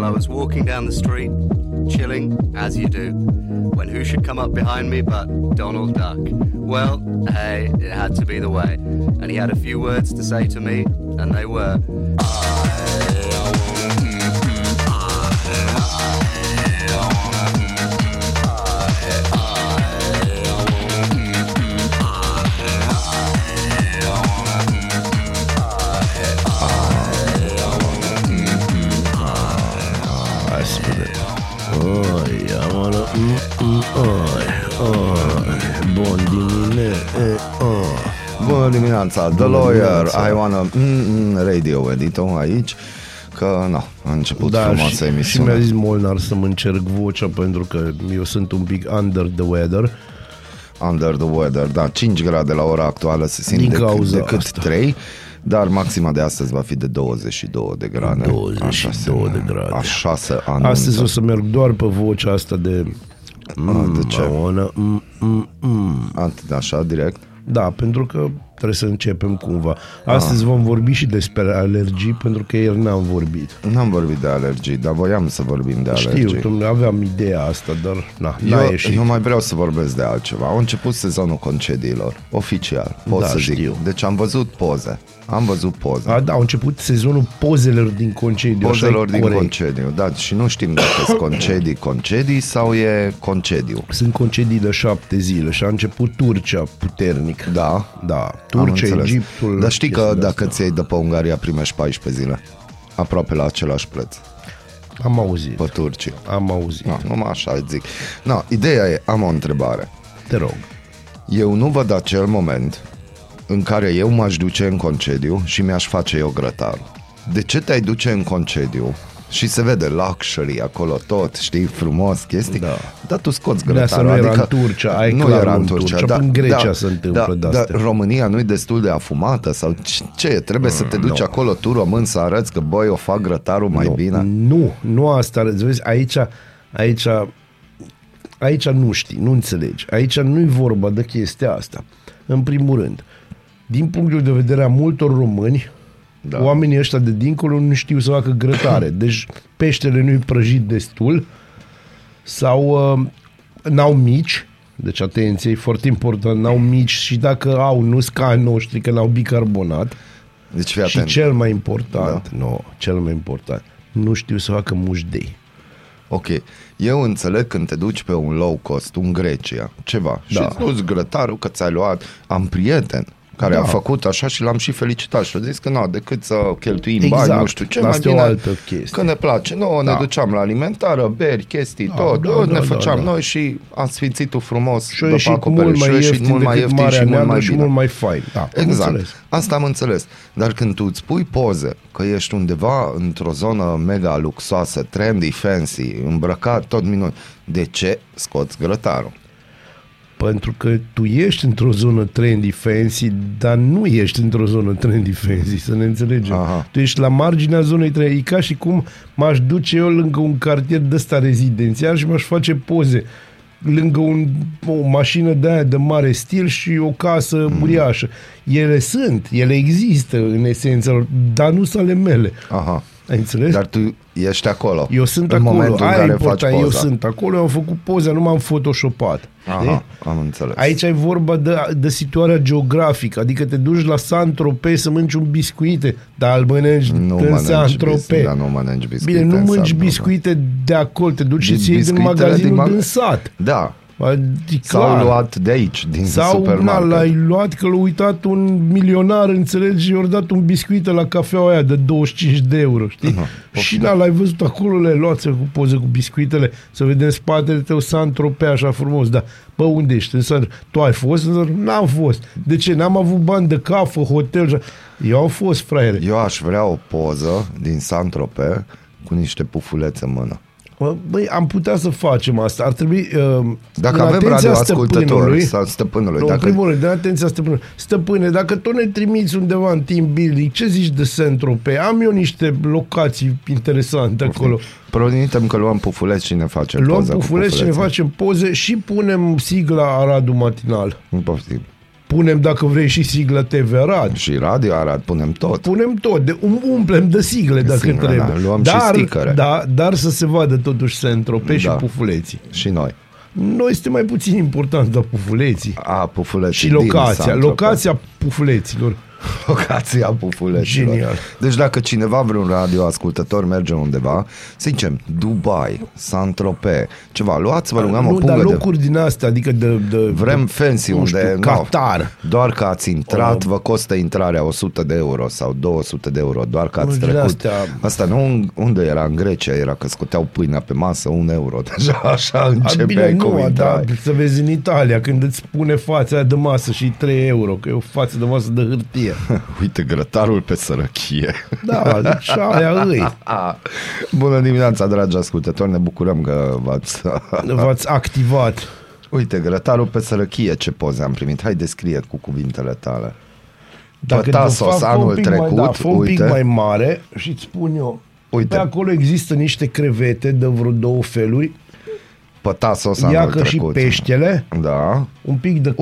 and I was walking down the street, chilling, as you do, when who should come up behind me but Donald Duck. Well, hey, it had to be the way. And he had a few words to say to me, and they were... Bună dimineața, The Lawyer, I wanna radio edit-o aici. Că na, a început frumoasă emisiune. Și mi-a zis Molnar să-mi încerc vocea, pentru că eu sunt un pic under the weather. Under the weather, da, 5 grade la ora actuală se simt decât 3. Dar maxima de astăzi va fi de 22 de grade. 22 de grade. Așa se anunță. Astăzi o să merg doar pe vocea asta de... de ce? Așa, direct? Da, pentru că trebuie să începem cumva. Astăzi vom vorbi și despre alergii, pentru că ieri n-am vorbit. N-am vorbit de alergii, dar voiam să vorbim de alergii. Știu, aveam ideea asta, dar n-a ieșit. Eu mai vreau să vorbesc de altceva. Au început sezonul concediilor, oficial, pot să zic. Știu. Deci am văzut poze. Au început sezonul pozelor din concediu. Pozelor din concediu, da. Și nu știm dacă sunt concedii sau e concediu. Sunt concedii de 7 zile. Și a început Turcia puternic. Da, Turcia, Egiptul. Dar știi că dacă ți iei de pe Ungaria primești 14 zile, aproape la același preț. Am auzit. Pe Turcia. Am auzit. Numai așa îți zic. Ideea e, am o întrebare. Te rog. Eu nu văd acel moment în care eu m-aș duce în concediu și mi-aș face eu grătarul. De ce te-ai duce în concediu? Și se vede luxury acolo tot, știi, frumos, chestii. Da. Dar tu scoți grătarul. Nu era în Turcia, în Grecia se întâmplă de-astea. Dar România nu-i destul de afumată? Sau ce? Trebuie să te duci acolo, tu român, să arăți că, băi, o fac grătarul mai bine? Nu asta arăți. Vezi, aici nu știi, nu înțelegi. Aici nu-i vorba de chestia asta. În primul rând, din punctul de vedere a multor români, oamenii ăștia de dincolo nu știu să facă grătare. Deci peștele nu-i prăjit destul sau n-au mici. Deci atenție, e foarte important, n-au mici și dacă au, nu scani noștri, că n-au bicarbonat. Deci fii atent. Și cel mai important, nu știu să facă mușdei. Ok, eu înțeleg când te duci pe un low cost, un Grecia, ceva, și nu-ți grătarul că ți-ai luat. Am prieten care a făcut așa și l-am și felicitat și a zis că decât să cheltuim bani, nu știu ce, mai bine o altă chestie. Că ne place, ne duceam la alimentară, beri, chestii, făceam noi și am sfințit-o frumos și după acoperiș și a ieșit mult mai ieftin și mult mai bine. Mult mai fain. Da, exact, asta am înțeles. Dar când tu îți pui poze că ești undeva într-o zonă mega luxoasă, trendy, fancy, îmbrăcat, tot minut, de ce scoți grătarul? Pentru că tu ești într-o zonă trendy fancy, dar nu ești într-o zonă trendy fancy, să ne înțelegem. Aha. Tu ești la marginea zonei trendy. E ca și cum m-aș duce eu lângă un cartier de ăsta rezidențial și m-aș face poze lângă o mașină de aia de mare stil și o casă uriașă. Ele există în esență, dar nu sunt ale mele. Aha. Ai înțeles? Dar tu ești acolo. Eu sunt acolo. Eu sunt acolo, am făcut poza, nu m-am photoshopat. Aha, am înțeles. Aici e vorba de situarea geografică, adică te duci la Saint-Tropez să mănci un biscuite, dar îl mănânci în Saint-Tropez. Bine, nu mănânci biscuite de acolo, te duci și ți iei din magazinul din sat. Da. S-au luat de aici, din supermarket. L-ai luat că l-a uitat un milionar, înțelegi, și i-a dat un biscuită la cafeaua aia de 25 de euro, știi? Și l-ai văzut acolo, le-ai luat cu poze cu biscuitele, să vedem spatele tău Saint-Tropez așa frumos, dar bă, unde ești? Tu ai fost? N-am fost. De ce? N-am avut bani de cafă, hotel. Eu am fost, fraiere. Eu aș vrea o poză din Saint-Tropez cu niște pufulețe în mână. Băi, am putea să facem asta. Ar trebui... dacă avem radioascultători sau stăpânului... În primul rând, atenția stăpânului. Stăpâne, dacă tu ne trimiți undeva în team building, ce zici de Saint-Tropez? Am eu niște locații interesante acolo. Promitem că luăm pufuleți și ne facem poze. Și ne facem poze și punem sigla Aradul Matinal. Poftim. Punem, dacă vrei, și sigla TV Arad. Și Radio Arad, punem tot. Punem tot, umplem de sigle dacă trebuie. Da, luăm și sticăre. Dar să se vadă totuși Saint-Tropez și pufuleții. Și noi. Noi este mai puțin important, dar pufuleții. Pufuleții. Și locația. Locația pufuleților. Locația pufuleților. Genial. Deci dacă cineva, vreun radioascultător, merge undeva, să zicem Dubai, Saint-Tropez, ceva, luați, vă rugăm, o pungă de... locuri din astea, adică vrem fancy, unde... Qatar. Doar că ați intrat, vă costă intrarea 100 de euro sau 200 de euro, doar că ați trecut. Astea... Asta nu, unde era? În Grecia era că scoteau pâinea pe masă, 1 euro. Deja așa începeai cu intrai. Să vezi în Italia, când îți pune fața de masă și 3 euro, că e o față de masă de hârtie. Uite, grătarul pe sărăchie. Da, deci aia îi. Bună dimineața, dragi ascultători. Ne bucurăm că v-ați activat. Uite, grătarul pe sărăchie, ce poze am primit. Hai, descrie cu cuvintele tale. Dacă Pătasos, anul trecut, fă un pic mai mare și îți spun eu. Uite, pe acolo există niște crevete de vreo 2 feluri. Pătasos, anul trecut. Iacă și peștele. Da. Un pic de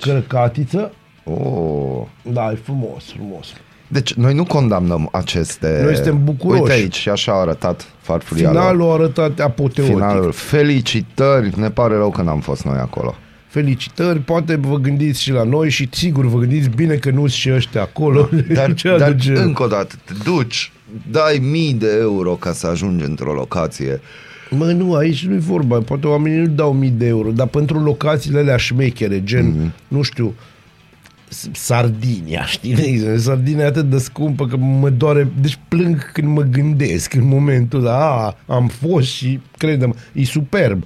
crăcatiță. Oh. Da, e frumos, frumos. Deci noi nu condamnăm aceste... Noi suntem bucuroși. Uite aici, și așa a arătat farfuria. Finalul a arătat apoteotic. Finalul. Felicitări, ne pare rău că n-am fost noi acolo. Felicitări, poate vă gândiți și la noi și sigur vă gândiți bine că nu-s și ăștia acolo. Dar încă o dată, te duci, dai mii de euro ca să ajungi într-o locație. Mă, nu, aici nu-i vorba, poate oamenii nu dau 1000 de euro, dar pentru locațiile alea șmechere, gen, nu știu... Sardinia, știi? Sardinia e atât de scumpă că mă doare, deci plâng când mă gândesc în momentul ăla, am fost și crede-mă, e superb.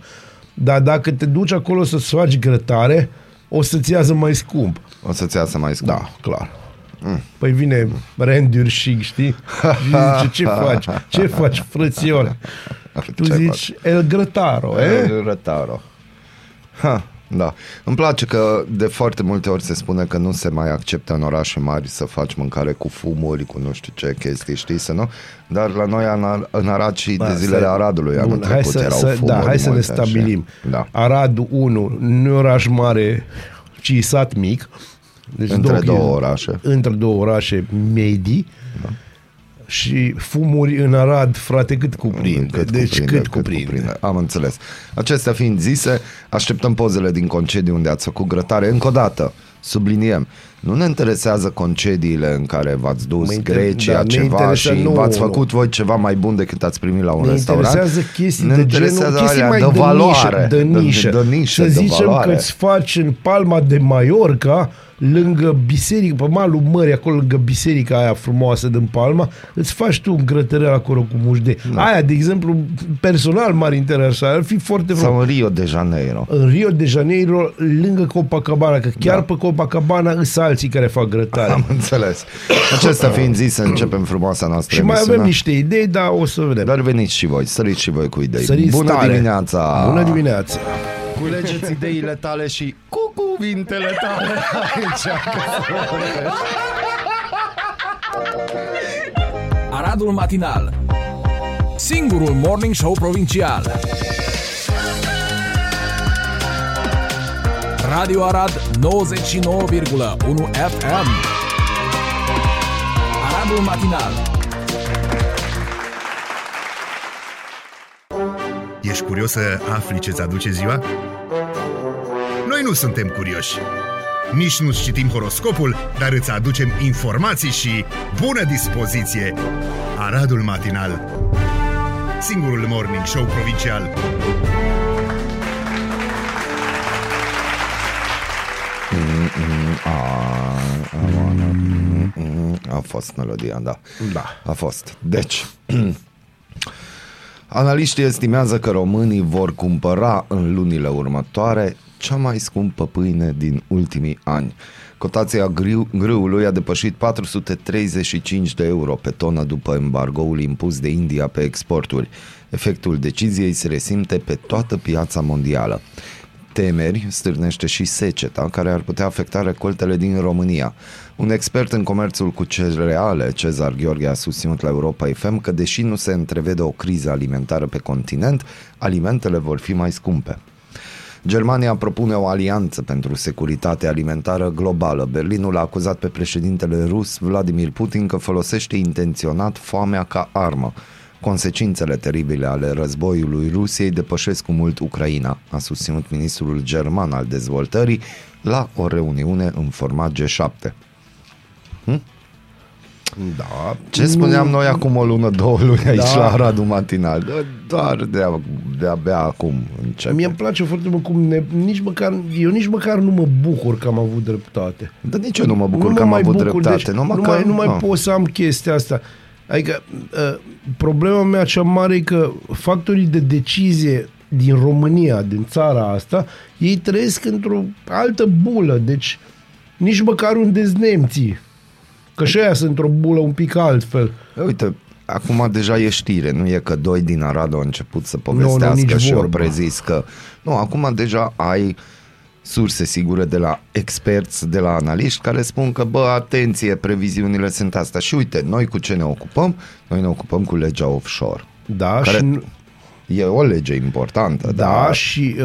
Dar dacă te duci acolo să-ți faci grătare, o să-ți iasă mai scump. O să-ți iasă mai scump. Da, clar. Păi vine Randy Urshig, știi? Și zice, ce faci? Ce faci, frățioare? Tu zici, el grătaro, El grătaro. Da. Îmi place că de foarte multe ori se spune că nu se mai acceptă în orașe mari să faci mâncare cu fumuri, cu nu știu ce chestii, știi, să nu? Dar la noi în Arad și de zilele Aradului anul trecut erau fumuri. Da, hai să ne stabilim. Da. Aradul 1, nu e oraș mare, ci sat mic. Deci între două orașe. Între două orașe medii. Da. Și fumuri în Arad, frate, cât cuprinde. Cât cuprinde. Am înțeles. Acestea fiind zise, așteptăm pozele din concediu unde ați făcut grătare. Încă o dată, subliniem, nu ne interesează concediile în care v-ați dus Grecia, ceva și v-ați făcut voi ceva mai bun decât ați primit la un restaurant. Ne interesează chestii de genul, chestii mai de nișă. Să zicem că îți faci în Palma de Mallorca, lângă biserică, pe malul mării, acolo lângă biserica aia frumoasă din Palma, îți faci tu un grătărel acolo cu mușdei. Da. Aia, de exemplu, personal m-ar interesa, ar fi foarte frumos. Sau în Rio de Janeiro. În Rio de Janeiro, lângă Copacabana, că chiar pe Copacabana îs alții care fac grătare. Am înțeles. Acesta fiind zis, să începem frumoasa noastră emisiune. Și mai avem niște idei, dar o să vedem. Dar veniți și voi, săriți și voi cu idei. Săriți. Bună tare. Dimineața! Bună dimineața! Culegeți ideile tale și cu cuvintele tale aici. Aradul Matinal, singurul morning show provincial. Radio Arad 99,1 FM. Aradul Matinal. Ești curios să afli ce-ți aduce ziua? Noi nu suntem curioși. Nici nu-ți citim horoscopul, dar îți aducem informații și bună dispoziție. Aradul Matinal, singurul morning show provincial. A fost melodia, da. A fost. Deci, analiștii estimează că românii vor cumpăra în lunile următoare cea mai scumpă pâine din ultimii ani. Cotația grâului a depășit 435 de euro pe tonă după embargoul impus de India pe exporturi. Efectul deciziei se resimte pe toată piața mondială. Temeri stârnește și seceta, care ar putea afecta recoltele din România. Un expert în comerțul cu cereale, Cezar Gheorghe, a susținut la Europa FM că, deși nu se întrevede o criză alimentară pe continent, alimentele vor fi mai scumpe. Germania propune o alianță pentru securitate alimentară globală. Berlinul a acuzat pe președintele rus Vladimir Putin că folosește intenționat foamea ca armă. Consecințele teribile ale războiului Rusiei depășesc cu mult Ucraina, a susținut ministrul german al dezvoltării la o reuniune în format G7. Da. Ce spuneam noi acum o lună, două luni aici la Aradul Matinal? Doar de-abia acum începe. Mie îmi place foarte mult cum nici măcar nu mă bucur că am avut dreptate. Dar nici eu nu mă bucur că am avut dreptate. Deci, nu mai pot să am chestia asta. Adică problema mea cea mare e că factorii de decizie din România, din țara asta, ei trăiesc într-o altă bulă. Deci nici măcar unde-s nemții. Că și aia sunt într-o bulă un pic altfel. Uite, acum deja e știre. Nu e că doi din Arad au început să povestească și au prezis că... Nu, acum deja ai surse sigure de la experți, de la analiști, care spun că, bă, atenție, previziunile sunt astea. Și uite, noi cu ce ne ocupăm? Noi ne ocupăm cu legea offshore. Da, care și... E o lege importantă. Da, și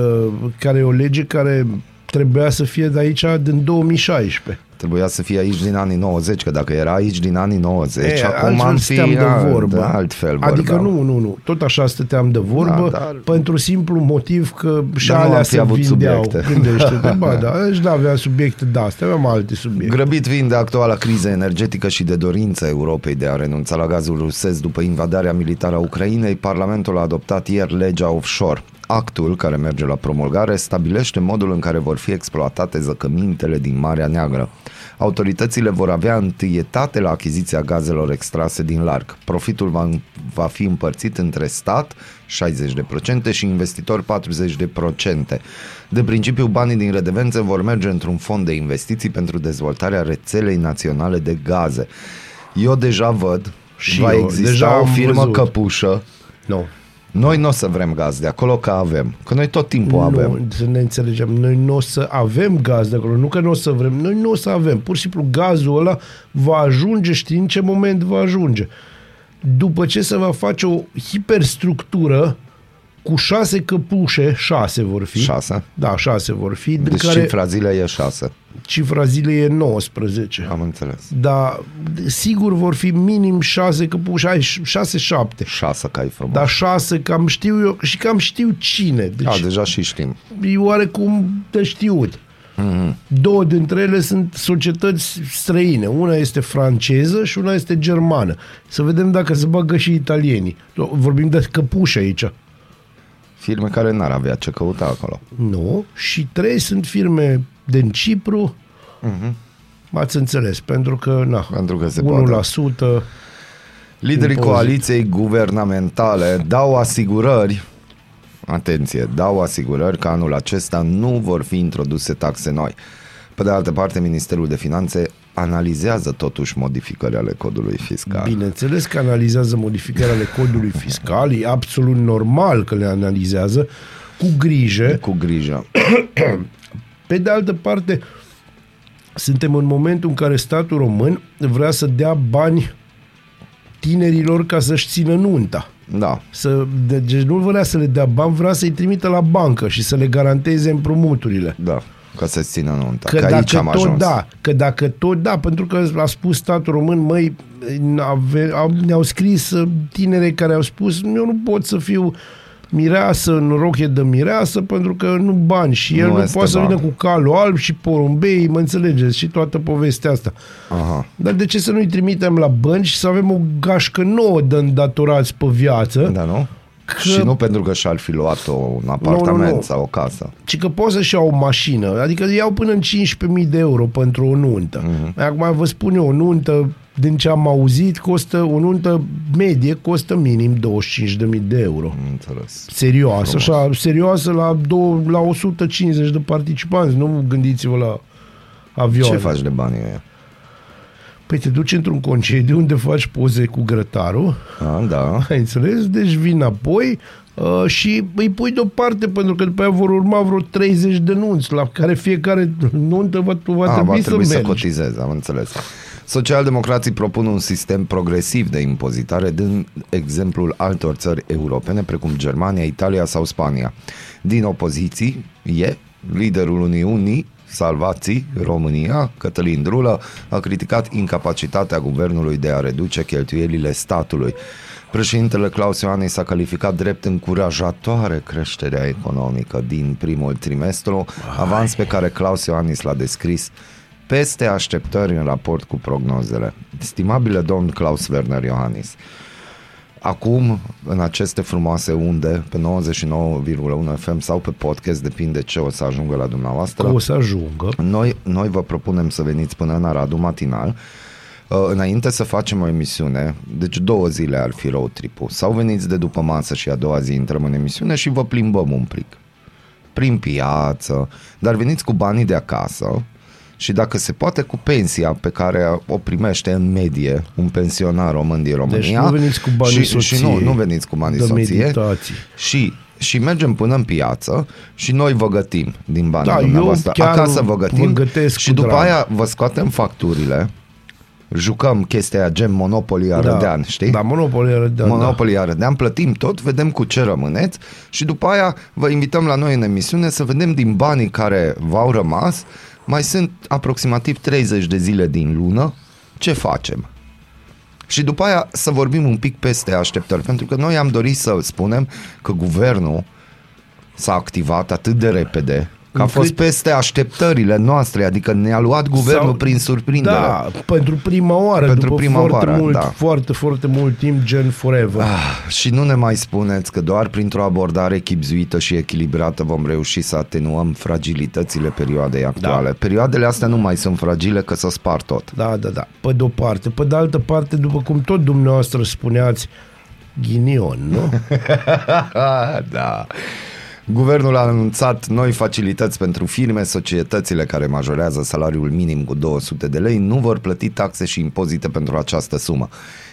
care e o lege care trebuia să fie de aici din 2016. Trebuia să fie aici din anii 90, că dacă era aici din anii 90, acum am fi de vorbă. Altfel adică nu, tot așa stăteam de vorbă, da, dar... pentru simplu motiv că și alea se vindeau. Gândește-te, deci n-aveam subiecte de-astea, aveam alte subiecte. Grăbit vin de actuala criză energetică și de dorința Europei de a renunța la gazul rusesc după invadarea militară a Ucrainei, Parlamentul a adoptat ieri legea offshore. Actul, care merge la promulgare, stabilește modul în care vor fi exploatate zăcămintele din Marea Neagră. Autoritățile vor avea întâietate la achiziția gazelor extrase din larg. Profitul va fi împărțit între stat, 60%, și investitori, 40%. De principiu, banii din redevențe vor merge într-un fond de investiții pentru dezvoltarea rețelei naționale de gaze. Eu deja văd, și va exista o firmă căpușă. Nu. Noi nu o să vrem gaz de acolo, că avem. Că noi tot timpul avem. Să ne înțelegem. Noi nu o să avem gaz de acolo. Nu că nu o să vrem. Noi nu o să avem. Pur și simplu gazul ăla va ajunge, știi în ce moment va ajunge. După ce se va face o hiperstructură cu 6 căpușe, 6 vor fi. 6? Da, 6 vor fi. Deci care... cifra zilei e 6. Cifra zilei e 19. Am înțeles. Dar sigur vor fi minim 6 căpușe, ai 6-7. 6 că ai frumos. Dar 6 cam știu eu și cam știu cine. Deci deja și știm. E oarecum de știut. Mm-hmm. Două dintre ele sunt societăți străine. Una este franceză și una este germană. Să vedem dacă se bagă și italienii. Vorbim de căpușe aici. Firme care n-ar avea ce căuta acolo. Nu, și 3 sunt firme din Cipru. Uh-huh. M-ați înțeles, pentru că se 1%. Poate. Liderii coaliției guvernamentale dau asigurări, atenție, că anul acesta nu vor fi introduse taxe noi. Pe de altă parte, Ministerul de Finanțe analizează totuși modificările ale codului fiscal. Bineînțeles că analizează modificările ale codului fiscal, e absolut normal că le analizează cu grijă. Cu grijă. Pe de altă parte, suntem în momentul în care statul român vrea să dea bani tinerilor ca să-și țină nunta. Da. Deci nu vrea să le dea bani, vrea să-i trimită la bancă și să le garanteze împrumuturile. Da. Că se țină nunta, că aici am ajuns. Da, că dacă tot da, pentru că a spus statul român, măi, ne-au scris tinere care au spus, eu nu pot să fiu mireasă în roche de mireasă pentru că nu bani și el nu poate să vină cu calul alb și porumbei, mă înțelegeți, și toată povestea asta. Aha. Dar de ce să nu-i trimitem la bănci și să avem o gașcă nouă de îndatorați pe viață? Da, nu? Că... Și nu pentru că și-ar fi luat un apartament sau o casă. Ci că poți să-și iau o mașină. Adică iau până în 15.000 de euro pentru o nuntă. Uh-huh. Acum vă spun eu, o nuntă, din ce am auzit, costă, o nuntă medie costă minim 25.000 de euro. Înțeles. Serioasă, frumos. Așa, serioasă la 150 de participanți. Nu gândiți-vă la avioane. Ce faci de banii ăia? Păi te duci într-un concediu unde faci poze cu grătarul. Da. Ai înțeles? Deci vin înapoi și îi pui deoparte, pentru că după aia vor urma vreo 30 de nunți, la care fiecare nuntă va trebui să mergi. Va trebui să cotizezi, am înțeles. Socialdemocrații propun un sistem progresiv de impozitare, din exemplul altor țări europene, precum Germania, Italia sau Spania. Din opoziții e liderul Uniunii Salvații România, Cătălin Drulă, a criticat incapacitatea guvernului de a reduce cheltuielile statului. Președintele Klaus Ioannis a calificat drept încurajatoare creșterea economică din primul trimestru, avans pe care Klaus Ioannis l-a descris peste așteptări în raport cu prognozele. Stimabile domn Klaus Werner Iohannis, acum, în aceste frumoase unde, pe 99,1 FM sau pe podcast, depinde ce o să ajungă la dumneavoastră. O să ajungă. Noi vă propunem să veniți până în Aradul Matinal. Înainte să facem o emisiune, deci 2 zile ar fi road trip-ul. Sau veniți de după masă și a doua zi intrăm în emisiune și vă plimbăm un pic prin piață, dar veniți cu banii de acasă și, dacă se poate, cu pensia pe care o primește în medie un pensionar român din România. Deci nu veniți cu banii soției. Și nu veniți cu banii soției. Și mergem până în piață și noi vă gătim din banii dumneavoastră. Acasă vă gătim și după aia vă scoatem facturile. Jucăm chestia aia, gen Monopoly Arădean, știi? Da, Monopoly Arădean, plătim tot, vedem cu ce rămâneți și după aia vă invităm la noi în emisiune să vedem din banii care v-au rămas. Mai sunt aproximativ 30 de zile din lună. Ce facem? Și după aia să vorbim un pic peste așteptări, pentru că noi am dorit să spunem că guvernul s-a activat atât de repede că a fost peste așteptările noastre, adică ne-a luat guvernul prin surprindere. Da, pentru prima oară, foarte mult timp, gen forever. Și nu ne mai spuneți că doar printr-o abordare chibzuită și echilibrată vom reuși să atenuăm fragilitățile perioadei actuale. Da. Perioadele astea nu mai sunt fragile, că s-o spar tot. Da, pe de-o parte. Pe de altă parte, după cum tot dumneavoastră spuneați, ghinion, nu? Da. Guvernul a anunțat noi facilități pentru firme. Societățile care majorează salariul minim cu 200 de lei nu vor plăti taxe și impozite pentru această sumă.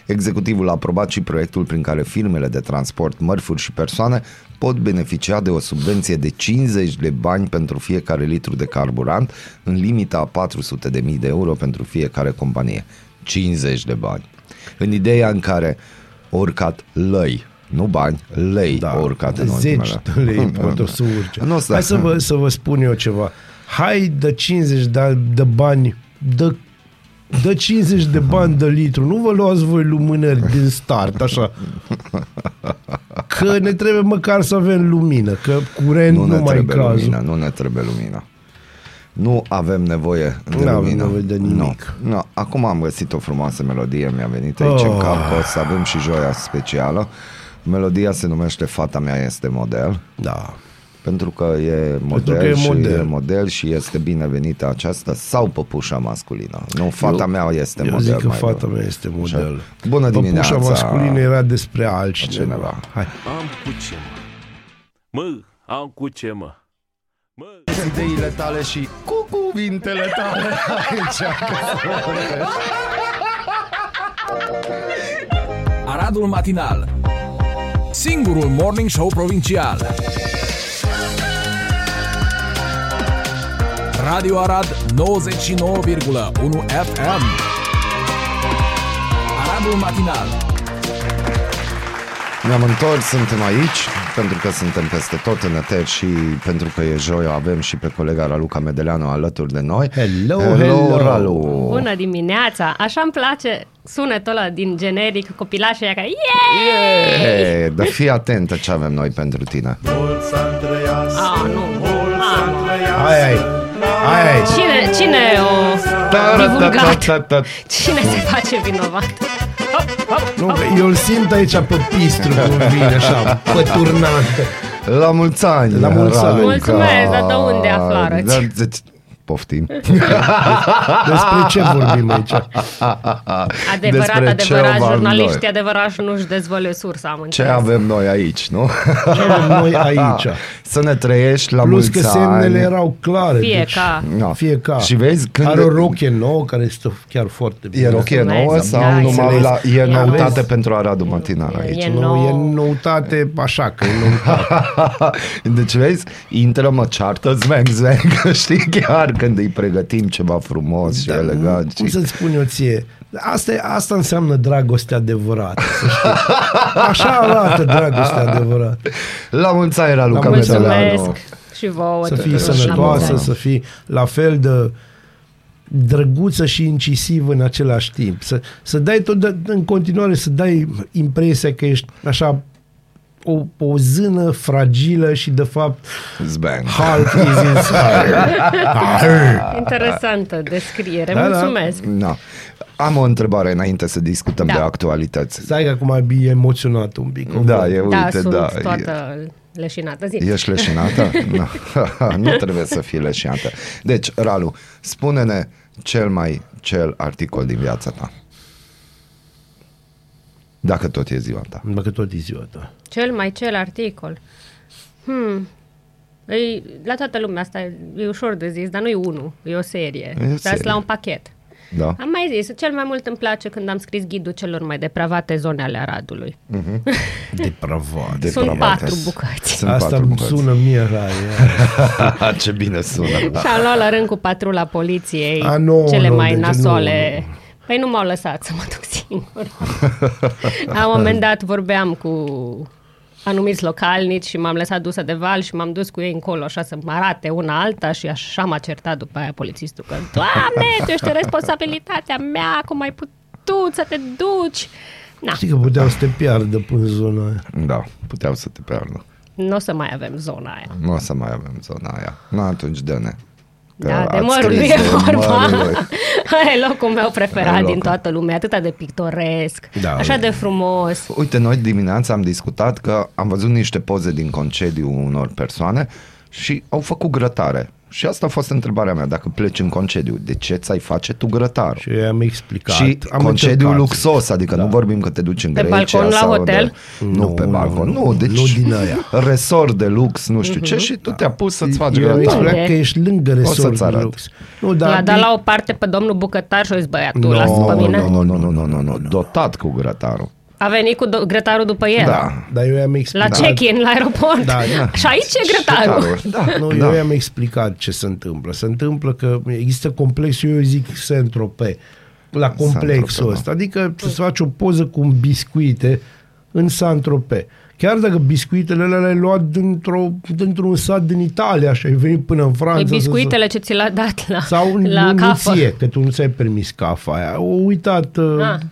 Executivul a aprobat și proiectul prin care firmele de transport, mărfuri și persoane pot beneficia de o subvenție de 50 de bani pentru fiecare litru de carburant, în limita a 400.000 de euro pentru fiecare companie. 50 de bani. În ideea în care au urcat lei. Nu bani, lei au urcat în ultimele. 10 lei pot o să urce. Hai să vă spun eu ceva. Hai de 50 de bani, de 50 de bani de litru. Nu vă luați voi lumânări din start, așa. Că ne trebuie măcar să avem lumină, că curent nu mai e cazul. Nu ne trebuie lumină. Nu avem nevoie de lumină. Nu. Acum am găsit o frumoasă melodie, mi-a venit aici în cap, o să avem și joia specială. Melodia se numește Fata mea este model. Da. Pentru că e model și este binevenită aceasta, sau păpușa masculină. Nu, fata mea este model. Eu zic că fata mea este model. Bună dimineața. Păpușa masculină era despre altcineva. Hai. Am cu ce mă. Ideile tale și cu cuvintele tale aici. Aradul Matinal, singurul morning show provincial. Radio Arad 99,1 FM. Aradul Matinal. Ne-am întors, suntem aici, pentru că suntem peste tot în eter și pentru că e joi, avem și pe colega Raluca Medeleanu alături de noi. Hello. Ralu! Bună dimineața! Așa îmi place sunetul ăla din generic, copilașii aia care... Yeah! Dar fii atentă ce avem noi pentru tine. Hai. Cine o divulgat? Cine se face vinovat? Eu îl simt aici pe pistru, cum vine așa, pe turnat. La mulți ani! Mulțumesc, dar de unde aflarăți? Poftim. Despre ce vorbim aici? Adevărat, jurnaliștii adevărați nu-și dezvăluie sursa. Ce avem noi aici, nu? Să ne trăiești la mulți ani. Plus că semnele erau clare. Fiecare. Și vezi? Are o rochie nouă care este chiar foarte bine. E rochie nouă sau numai la... E noutate pentru Aradul Matinal aici. E noutate așa, că e noutate. Deci vezi? Intră, mă ceartă, zmeng, știi, chiar când îi pregătim ceva frumos și elegant. Cum să-ți spun eu ție? Asta înseamnă dragoste adevărată. Așa arată dragoste adevărată. La mulți ani era Luca Metaleanu. Și vouă. Să fii sănătoasă, să fii la fel de drăguță și incisivă în același timp. Să dai tot în continuare, să dai impresia că ești așa o zână fragilă și de fapt heart is inside. Interesantă descriere, mulțumesc. Da. Am o întrebare înainte să discutăm de actualități. Stai că acum e emoționat un pic. Leșinată, zi. Ești leșinată? No. Nu trebuie să fii leșinată. Deci, Ralu, spune-ne cel articol din viața ta. Dacă tot e ziua ta. Cel articol. La toată lumea asta e ușor de zis, dar nu e unul, e o serie. Stai la un pachet. Da. Am mai zis, cel mai mult îmi place când am scris ghidul celor mai depravate zone ale Aradului. Depravate. Sunt 4 bucăți. Sună mie rai. Ce bine sună. Și am luat la rând cu patrula poliției cele mai nasoale. Păi nu m-au lăsat să mă duc singur. La un moment dat vorbeam cu anumiți localnici și m-am lăsat dusă de val și m-am dus cu ei încolo așa să mă arate una alta și așa m-a certat după aia polițistul că Doamne, tu ești responsabilitatea mea, cum ai putut să te duci? Na. Știi că puteau să te piardă până zona aia. Da, puteau să te piardă. Nu o să mai avem zona aia. Nu, atunci dă-ne. Da, de mărului e vorba. E locul meu preferat din toată lumea, atât de pictoresc, așa de frumos. Uite, noi dimineața am discutat că am văzut niște poze din concediu unor persoane și au făcut grătare. Și asta a fost întrebarea mea, dacă pleci în concediu, de ce ți-ai face tu grătarul? Și eu am explicat. Și concediu luxos, adică nu vorbim că te duci în Grecia. Pe balcon la hotel? Nu, pe balcon, nu, deci resort de lux, nu știu ce, și tu te-a pus să-ți faci grătarul. Eu explicat că ești lângă resort de lux. L-a dat la o parte pe domnul bucătar și o zis, băiatul, lasă-l pe mine. Nu, dotat cu grătarul. A venit cu grătarul după el. Da, dar eu i-am explicat. La check-in, la aeroport. Și aici e grătarul. Eu i-am explicat ce se întâmplă. Se întâmplă că există complexul, eu zic Saint-Tropez, la complexul ăsta. Adică să-ți faci o poză cu un biscuite în Saint-Tropez. Chiar dacă biscuitele alea le-ai luat dintr-un sat din Italia și ai venit până în Franța. E biscuitele ce ți l-a dat la sau la cafă. Ție, că tu nu ți-ai permis cafa aia. O uitat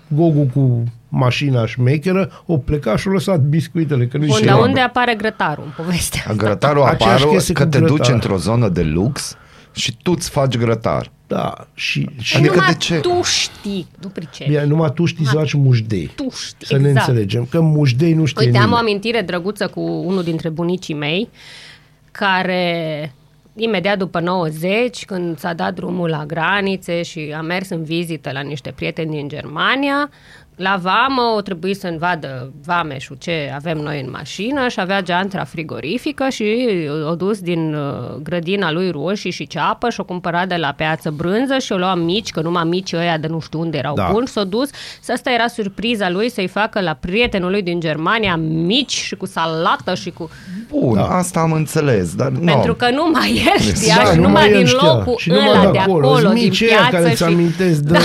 Gogu cu mașina șmecheră, o pleca și o lăsat biscuitele. Că nu-i dar unde apare grătarul în povestea asta? Grătarul apare că te duci într-o zonă de lux și tu îți faci grătar. Da. Și adică numai de ce? Tu știi, nu pricepi. Bine, numai tu știi să faci mușdei. Tu știi, să ne înțelegem, că mușdei nu știe. Uite, nimeni. Am o amintire drăguță cu unul dintre bunicii mei, care imediat după 90, când s-a dat drumul la granițe și a mers în vizită la niște prieteni din Germania, la vamă o trebuie să-mi vadă vameșul ce avem noi în mașină și avea geantra frigorifică și o dus din grădina lui roșii și ceapă și o cumpărat de la piață brânză și o lua mici, că numai micii ăia de nu știu unde erau buni și s-o dus. Asta era surpriza lui să-i facă la prietenul lui din Germania mici și cu salată și cu... Bun, asta am înțeles, dar nu. Pentru că numai el știa și numai din locul ăla de acolo, din piață care și... îți amintesc de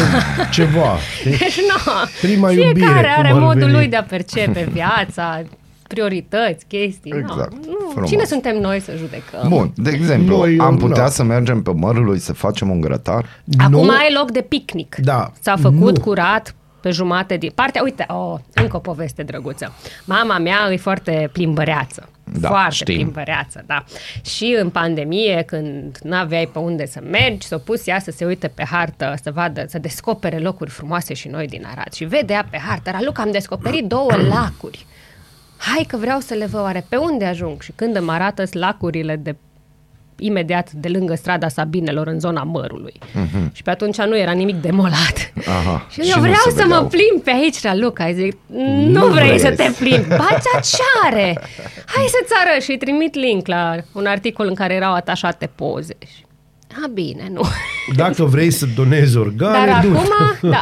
ceva. Deci fiecare are modul lui de a percepe viața, priorități, chestii. Exact. Nu. Cine suntem noi să judecăm? Bun, de exemplu, noi, am putea să mergem pe mărul lui să facem un grătar? Acum ai loc de picnic. Da. S-a făcut curat pe jumate din partea. Uite, încă o poveste drăguță. Mama mea e foarte plimbăreață. Da, foarte plimbăreață, da. Și în pandemie, când n-aveai pe unde să mergi, s-o pus ea să se uite pe hartă, să vadă, să descopere locuri frumoase și noi din Arad. Și vedea pe hartă, Raluca, am descoperit 2 lacuri. Hai că vreau să le văd, oare pe unde ajung? Și când îmi arată-s lacurile de imediat de lângă strada Sabinelor, în zona Mărului. Și pe atunci nu era nimic demolat. Și eu vreau să mă plimb pe aici, Raluca. Zic, nu vrei să te plimbi. Bața ce are? Hai să-ți arăt. Și trimit link la un articol în care erau atașate poze. Ha, bine, nu. Dacă vrei să donezi organe... Dar acum,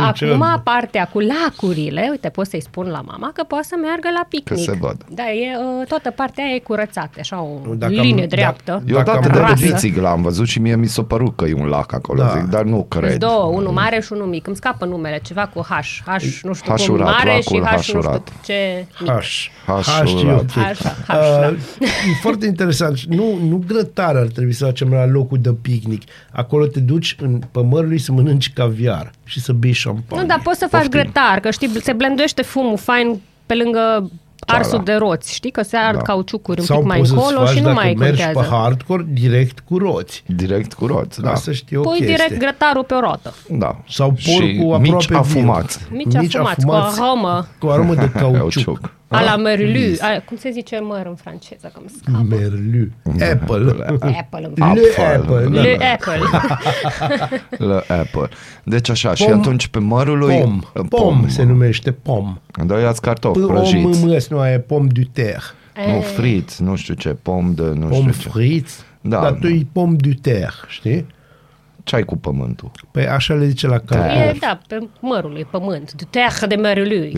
acum partea cu lacurile, uite, pot să-i spun la mama că poate să meargă la picnic. Că se vadă. Da, e, toată partea aia e curățată, așa o linie dreaptă. Eu odată de bițic l-am văzut și mie mi s-a părut că e un lac acolo, da. Zic, dar nu cred. Două, unul mare și unul mic. Îmi scapă numele, ceva cu H. H, nu știu cum, mare și H, nu știu ce mic. Foarte interesant. Nu grătar ar trebui să facem la locul de picnic. Acolo te duci în pămărului să mănânci caviar și să bei șampanie. Nu, dar poți să faci grătar, că știi, se blenduiește fumul fain pe lângă arsul de roți, știi, că se ard cauciucuri un pic mai încolo și nu mai contează. Sau mergi pe hardcore direct cu roți. Direct cu roți, da. Să știi o chestie. Pui direct grătarul pe o rotă. Da. Sau porcul aproape mici afumați. Mici afumați, cu aromă. Cu aromă de cauciuc. A la merlu, cum se zice măr în franceză, că îmi scapă. Merlu. Apple. Deci așa, pom, și atunci pe mărul lui... Pom se numește pom. Dar iați cartofi prăjiți. Pom de terre. Nu, friți, nu știu ce, pom de... Nu pom știu friți, ce. Da, dar tu e pom de terre, știi? Ce ai cu pământul? Păi așa le zice la care. Da, pe mărul lui pământ. De terre de mărul lui.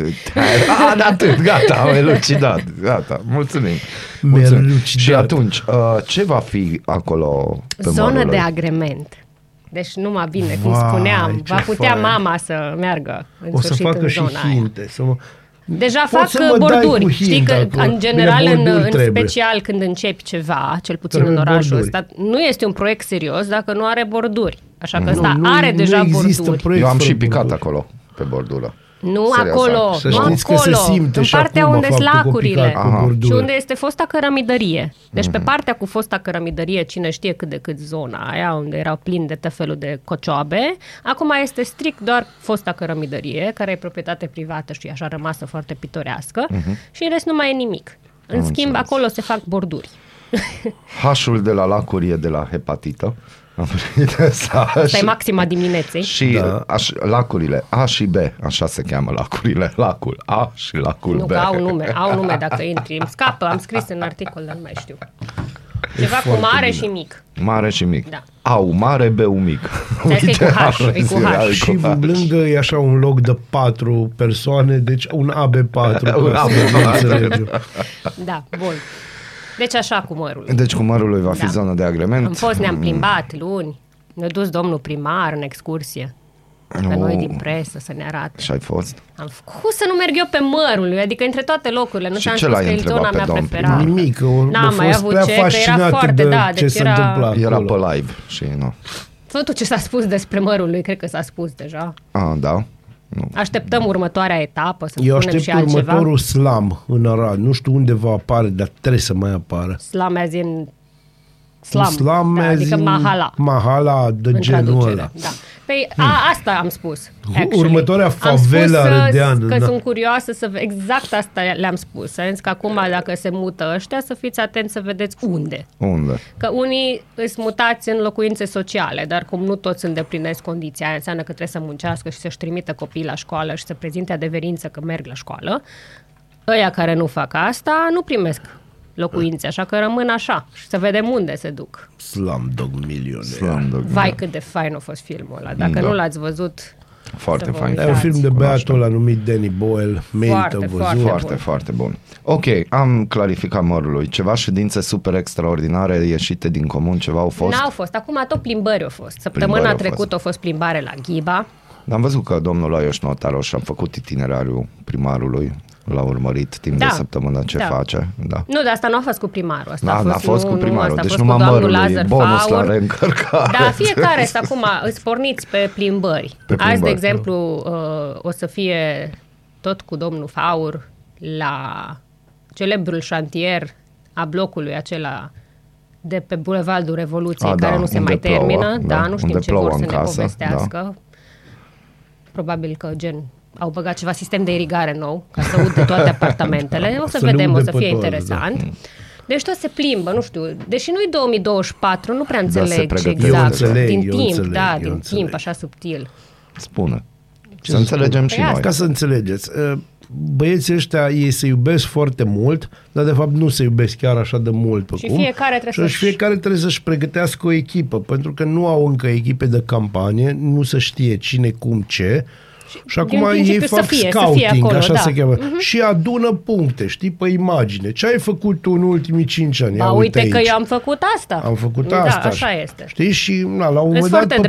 Ah, atât, gata, am elucidat. Gata, mulțumim. Elucidat. Și atunci, ce va fi acolo pe zonă de agrement. Deci numai bine, cum spuneam, va putea mama să meargă în o sfârșit să facă în zona și hinte, să mă... Deja fac borduri, știi că acolo. În general, în special când începi ceva, cel puțin trebuie în orașul ăsta, nu este un proiect serios dacă nu are borduri. Așa că ăsta are deja borduri. Eu am și picat acolo, pe bordură. Nu acolo, în partea unde sunt lacurile și unde este fosta cărămidărie. Deci pe partea cu fosta cărămidărie, cine știe cât de cât zona aia, unde erau plin de tot felul de cocioabe, acum este strict doar fosta cărămidărie, care e proprietate privată și așa rămasă foarte pitorească și în rest nu mai e nimic. În schimb, acolo se fac borduri. Hașul de la lacuri e de la hepatită. Asta e maxima dimineței. Și lacurile A și B, așa se cheamă lacurile. Lacul A și lacul B. Nu, că au nume dacă intri. Îmi scapă, am scris în articol, dar nu mai știu. Ceva cu mare bine. Și mic. Mare și mic. Da. Au mare, B mic. Uite, e cu H. Și lângă e așa un loc de 4 persoane, deci un AB4. Un AB4. Da, bun. Deci așa cu mărul lui. Deci cu mărul lui va fi zona de agrement. Am fost, ne-am plimbat luni, ne-a dus domnul primar în excursie. Pe noi din presă să ne arate. Și ai fost? Cum să nu merg eu pe mărul lui? Adică între toate locurile. Nu și ce l-ai întrebat pe domn primar? Nimic, n-am mai avut ce, că era foarte, ce se întâmpla. Era pe live și nu. Totul ce s-a spus despre mărul lui, cred că s-a spus deja. Ah, da? Nu. Așteptăm următoarea etapă, să punem și altceva. Eu aștept următorul slam în Arad. Nu știu unde va apare, dar trebuie să mai apară. Slam azi în... Slam, da, adică mahala. Mahala de în genul ăla. Da. Păi asta am spus. Următoarea favela arădeană. Că sunt curioasă să... Exact asta le-am spus. Sens că acum dacă se mută ăștia, să fiți atenți să vedeți unde. Unde? Că unii îți mutați în locuințe sociale, dar cum nu toți îndeplinesc condiția aia, înseamnă că trebuie să muncească și să-și trimită copiii la școală și să prezinte adeverință că merg la școală. Ăia care nu fac asta, nu primesc locuințe, așa că rămân așa și să vedem unde se duc. Slumdog Millionaire. Vai cât de fain a fost filmul ăla, dacă nu l-ați văzut. Foarte fain. E un film de băiatul ăla numit Danny Boyle, merită văzut. Foarte bun. Ok, am clarificat mărul lui. Ceva ședințe super extraordinare ieșite din comun, ceva au fost? N-au fost, acum tot plimbări au fost. Săptămâna trecută a fost plimbare la Ghiba. Am văzut că domnul Aioș Notaroș a făcut itinerariul primarului. L-a urmărit timp de săptămână ce face. Da. Nu, dar asta nu a fost cu primarul. Asta a fost cu primarul. Deci numai mărului e bonus Faur. La reîncărcare. Da, fiecare să acum îți porniți pe plimbări. Azi, de exemplu, o să fie tot cu domnul Faur la celebrul șantier a blocului acela de pe Bulevardul Revoluției, care nu se mai termină. Da, nu știm ce vor să ne povestească. Probabil că au băgat ceva sistem de irigare nou, ca să ude toate apartamentele. O să vedem, o să fie interesant. Deci tot se plimbă, nu știu, deși nu-i 2024, nu prea înțeleg ce exact. Din timp, așa subtil. Spune. Să înțelegem și noi. Ca să înțelegeți. băieții ăștia, ei se iubesc foarte mult, dar de fapt nu se iubesc chiar așa de mult. Și fiecare trebuie să-și pregătească o echipă, pentru că nu au încă echipe de campanie, nu se știe cine, cum, ce. Și acum ei fac scouting, acolo, așa se cheamă. Uh-huh. Și adună puncte, știi, pe imagine. Ce ai făcut tu în ultimii 5 ani? Ba, uite că eu am făcut asta. Da, așa este. Știi? Și la un moment dat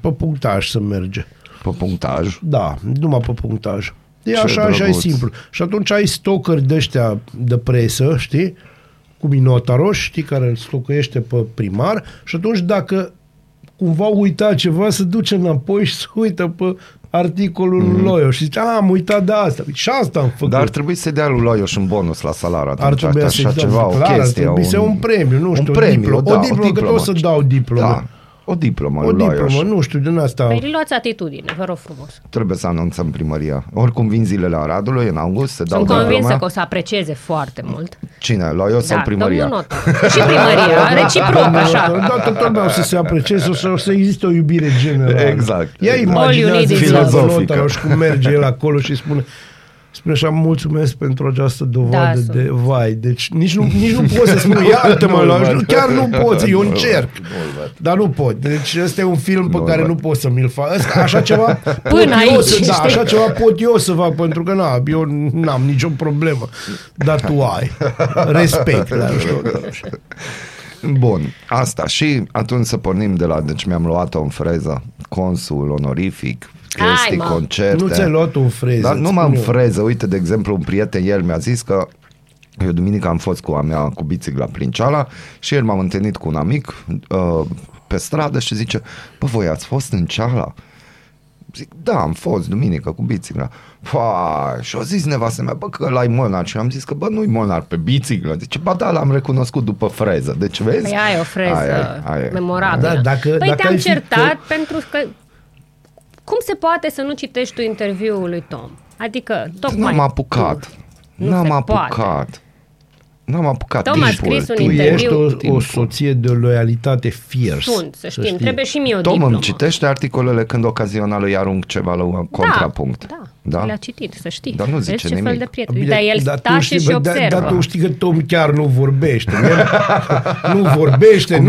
pe punctaj să merge. Pe punctaj? Da, numai pe punctaj. E așa e simplu. Și atunci ai stalkeri de ăștia de presă, știi? Cu minota roș, știi, care îl stalkește pe primar. Și atunci dacă cumva uita ceva, se duce înapoi și se uită pe articolul lui Loioș și zice, am uitat de asta. Și asta am făcut. Dar ar trebui să dea lui Loioș un bonus la salar atunci. Ar trebui să-i dea un premiu, nu știu, o diplomă, că o să dau diplomă. Da. O diplomă, nu știu, din asta... Păi luați atitudine, vă rog frumos. Trebuie să anunțăm primăria. Oricum vin zilele Aradului, în august, se dau diplomă. Sunt convinsă că o să aprecieze foarte mult. Cine? La eu sau primăria? Da, și primăria, reciproc, așa. Da, toată lumea o să se aprecieze, o să existe o iubire generală. Exact. Ea imaginează filozofică. Și cum merge el acolo și spune așa, mulțumesc pentru această dovadă de vai. Deci nici nu poți să spun, iartă-mă, chiar nu poți, eu încerc. Dar nu pot. Deci ăsta e un film pe care nu pot să mi-l fac. Așa ceva pot eu să fac, pentru că eu n-am nicio problemă. Dar tu ai. Respect. Bun, asta. Și atunci să pornim de la, deci mi-am luat-o în freză, consul onorific, chestii, concerte. Nu ți-ai luat o freză. Dar nu m-am freză. Uite, de exemplu, un prieten, el mi-a zis că eu duminică am fost cu a mea cu bicicla prin Ceala și el m-am întâlnit cu un amic pe stradă și zice, bă, voi ați fost în Ceala? Zic, da, am fost duminică cu bicicla. Și a zis nevastă mea, bă, că l-ai Molnar. Și am zis că, bă, nu-i Molnar pe biciclă. Zice, ba da, l-am recunoscut după freză. Deci, vezi? Păi ai o freză memorabilă. Da, dacă te-am certat pentru că... Cum se poate să nu citești tu interviul lui Tom? Adică, tocmai... N-am apucat. Tom a scris un interviu. Tu ești o soție de loialitate fierce. Sunt, să știm. Trebuie și mie o diplomă. Tom îmi citește articolele când ocazional îi arunc ceva la un contrapunct. Da. Le-a citit, să știi. Dar nu zice nimic. Fel de prieten. Bine, dar el tace și observă. Dar tu știi că Tom chiar nu vorbește. Nu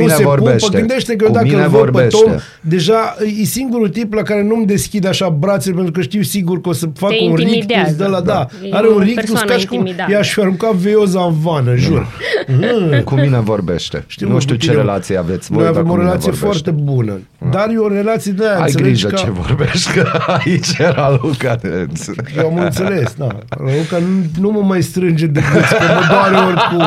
se pupă. Gândește că eu dacă îl văd pe Tom, deja e singurul tip la care nu-mi deschid așa brațele, pentru că știu sigur că o să fac un rictus de la da. Are un rictus ca și cum i-aș fi aruncat veioza în vană, jur. Cu mine vorbește. Nu știu ce relație aveți voi, dar avem o relație foarte bună. Dar e o relație de aia. Ai grijă ce vorbești, că aici era Luca. Eu am înțeles, da. Luca nu mă mai strânge de gât, că mă doare oricum.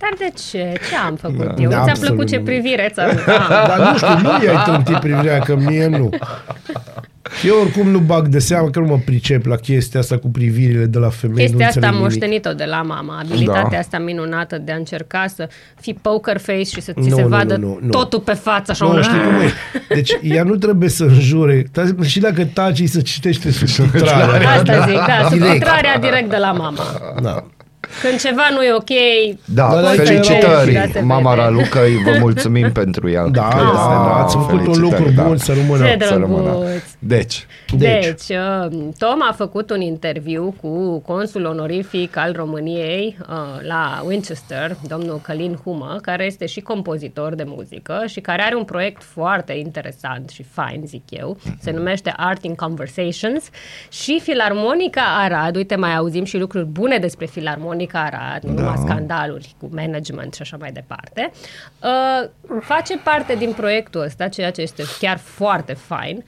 Dar de ce? Ce am făcut eu? Ți-a plăcut ce privire ți-a avut? Dar nu știu, nu i-ai trântit privirea, că mie nu. Eu oricum nu bag de seamă, că nu mă pricep la chestia asta cu privirile de la femei. Chestia asta am moștenit-o de la mama. Abilitatea asta minunată de a încerca să fii poker face și să ți se vadă totul pe față. Așa deci ea nu trebuie să înjure. Și dacă taci, să citește subtitrarea. Asta zic, subtitrarea direct de la mama. Da. Când ceva nu e ok... Da, felicitări, mama Raluca, vă mulțumim pentru ea. Da, ați făcut un lucru bun, să rămână. Deci, Tom a făcut un interviu cu consul onorific al României la Winchester, domnul Călin Humă, care este și compozitor de muzică și care are un proiect foarte interesant și fain, zic eu. Se numește Art in Conversations și Filarmonica Arad. Uite, mai auzim și lucruri bune despre Filarmonica Arad, nu numai scandaluri cu management și așa mai departe. Face parte din proiectul ăsta, ceea ce este chiar foarte fain.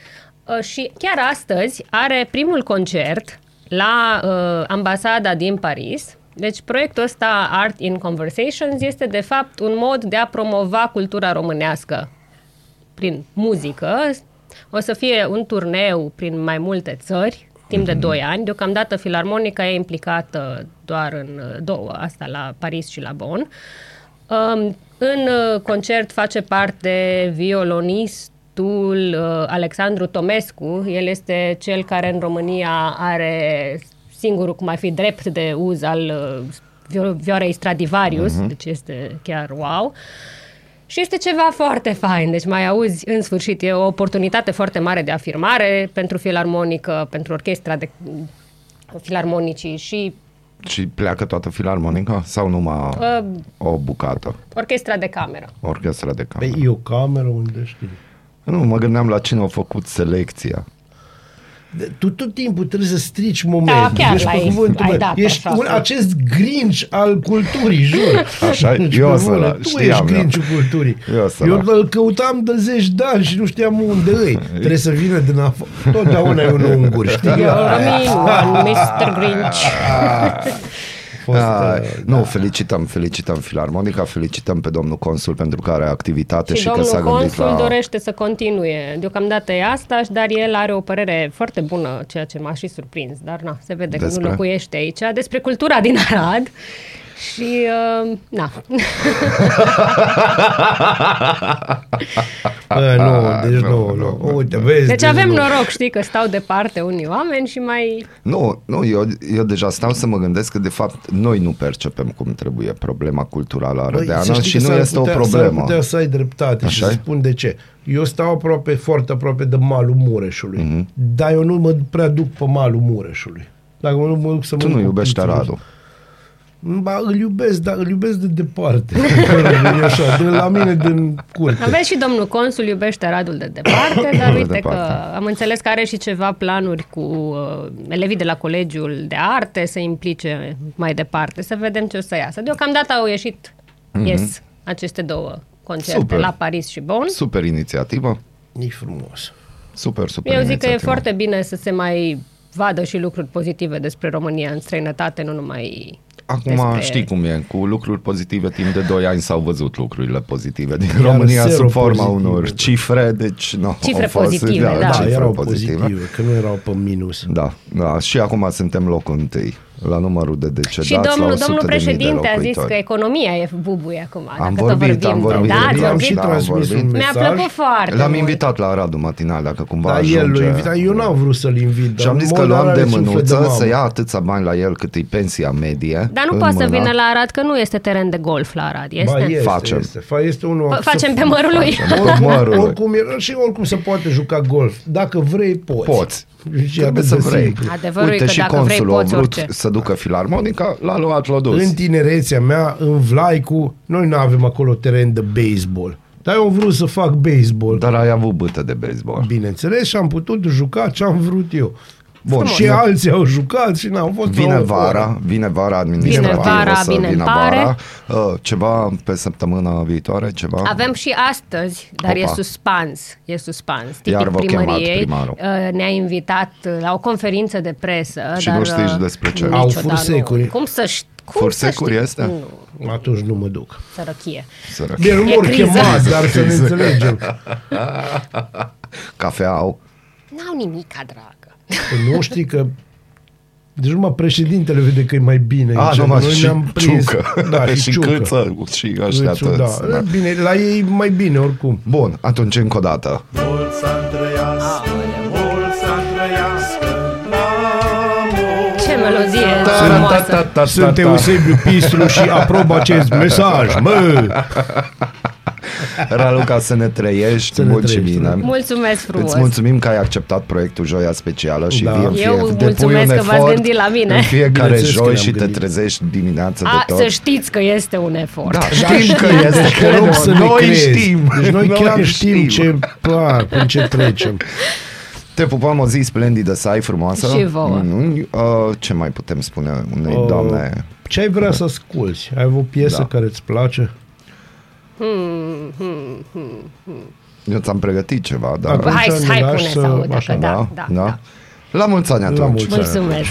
Și chiar astăzi are primul concert la ambasada din Paris. Deci proiectul ăsta Art in Conversations este de fapt un mod de a promova cultura românească prin muzică. O să fie un turneu prin mai multe țări timp de 2 ani. Deocamdată Filarmonica e implicată doar în 2, asta la Paris și la Bonn. În concert face parte violonistul Alexandru Tomescu. El este cel care în România are singurul, cum ar fi, drept de uz al vioarei Stradivarius, deci este chiar wow. Și este ceva foarte fain, deci mai auzi, în sfârșit, e o oportunitate foarte mare de afirmare pentru filarmonică, pentru orchestra de filarmonicii și... Și pleacă toată filarmonica sau numai o bucată? Orchestra de cameră. Orchestra de cameră. Păi, e o cameră unde știi. Nu, mă gândeam la cine a făcut selecția. Tu tot timpul trebuie să strici momentul. Da, ești pe cuvântul, ești acest Grinch al culturii, jur. Așa, eu ăla, tu ești Grinchul culturii. Eu îl căutam de zeci de ani și nu știam unde e. Trebuie să vină din afară. Totdeauna e un ungur, știi? Mr. Grinch. Nu, felicităm Filarmonica, felicităm pe domnul consul pentru că are activitate și că s-a gândit la... Și domnul consul dorește să continue. Deocamdată e asta, dar el are o părere foarte bună, ceea ce m-a și surprins, dar na, se vede că nu locuiește aici, despre cultura din Arad. Și, na. Nu. Uite, vezi, deci avem noroc, știi, că stau departe unii oameni și mai... Nu, eu deja stau să mă gândesc că, de fapt, noi nu percepem cum trebuie problema culturală arădeană și nu este o problemă. S-ar putea să ai dreptate. Așa? Și să spun de ce. Eu stau aproape, foarte aproape de malul Mureșului, dar eu nu mă prea duc pe malul Mureșului. Dacă nu mă duc să mă... Tu nu iubești Aradul. Ba, îl iubesc, dar îl iubesc de departe. Așa, de la mine din curte. Aveți și domnul consul, iubește Aradul de departe, dar uite de că am înțeles că are și ceva planuri cu elevii de la Colegiul de Arte să implice mai departe, să vedem ce o să iasă. Deocamdată au ieșit aceste două concerte, super, la Paris și Bonn. Super inițiativă. E frumos. Super Eu zic că e foarte bine să se mai vadă și lucruri pozitive despre România în străinătate, nu numai... Acum știi cum e, cu lucruri pozitive timp de 2 ani s-au văzut lucrurile pozitive din România sub forma unor cifre, deci nu, cifre pozitive, cifre erau pozitive, că nu erau pe minus. Da, și acum suntem locul 1 la numărul de decedați. Și domnul președinte a zis că economia e bubuie acum. Am vorbit. Mi-a plăcut foarte. L-am invitat la Aradul Matinal, dacă cumva ajunge. Eu n-am vrut să-l invit. Și am zis că luam de mânuță să ia atâția bani la el cât e pensia medie. Dar nu poate să vină la Arad, că nu este teren de golf la Arad. Facem pe mărul lui. Oricum se poate juca golf. Dacă vrei, poți. Adevărul e că dacă vrei, poți orice. Să ducă filarmonica, l-a luat Lodus. În tinerețea mea, în Vlaicu, noi nu avem acolo teren de baseball. Dar eu am vrut să fac baseball. Dar ai avut bâtă de baseball. Bineînțeles, și am putut juca ce am vrut eu. Bun, și alții au jucat și n-au fost. Vine vara administrativă. Vine vara. Ceva pe săptămâna viitoare, ceva. Avem și astăzi, dar e suspans. Tipul primăriei ne-a invitat la o conferință de presă, și dar nu știi despre ce. Au fursecuri. Cum să știi? Este? Nu. Atunci nu mă duc. Sărăchie. Nu mor chemat, dar să ne înțelegem. Cafea au. N-au nimic, drag. Nu știi că... Deci numai președintele vede că e mai bine. Noi ne-am prins. Și Câță și ăștia toți. Bine, la ei e mai bine oricum. Bun, atunci încă o dată. Mult să-mi trăiască, mult să-mi trăiască. Ce melodie frumoasă. Sunt Eusebiu Pistru și aprob acest mesaj. Mă! Raluca, să ne trăiești mult și bine. Mulțumesc frumos. Îți mulțumim că ai acceptat proiectul Joia Specială și mulțumesc că v-ați gândit la mine. În fiecare joi și te trezești dimineața de tot. Să știți că este un efort. Da, știm că este. Noi știm. Deci noi chiar știm ce trecem. Te pupăm, o zi splendidă să ai, frumoasă. Și vouă. Ce mai putem spune unei doamne? Ce ai vrea să asculți? Ai o piesă care îți place? Eu ți-am pregătit ceva, dar... Hai pune să aud, așa, da. La mulți ani atunci. Mulțumesc!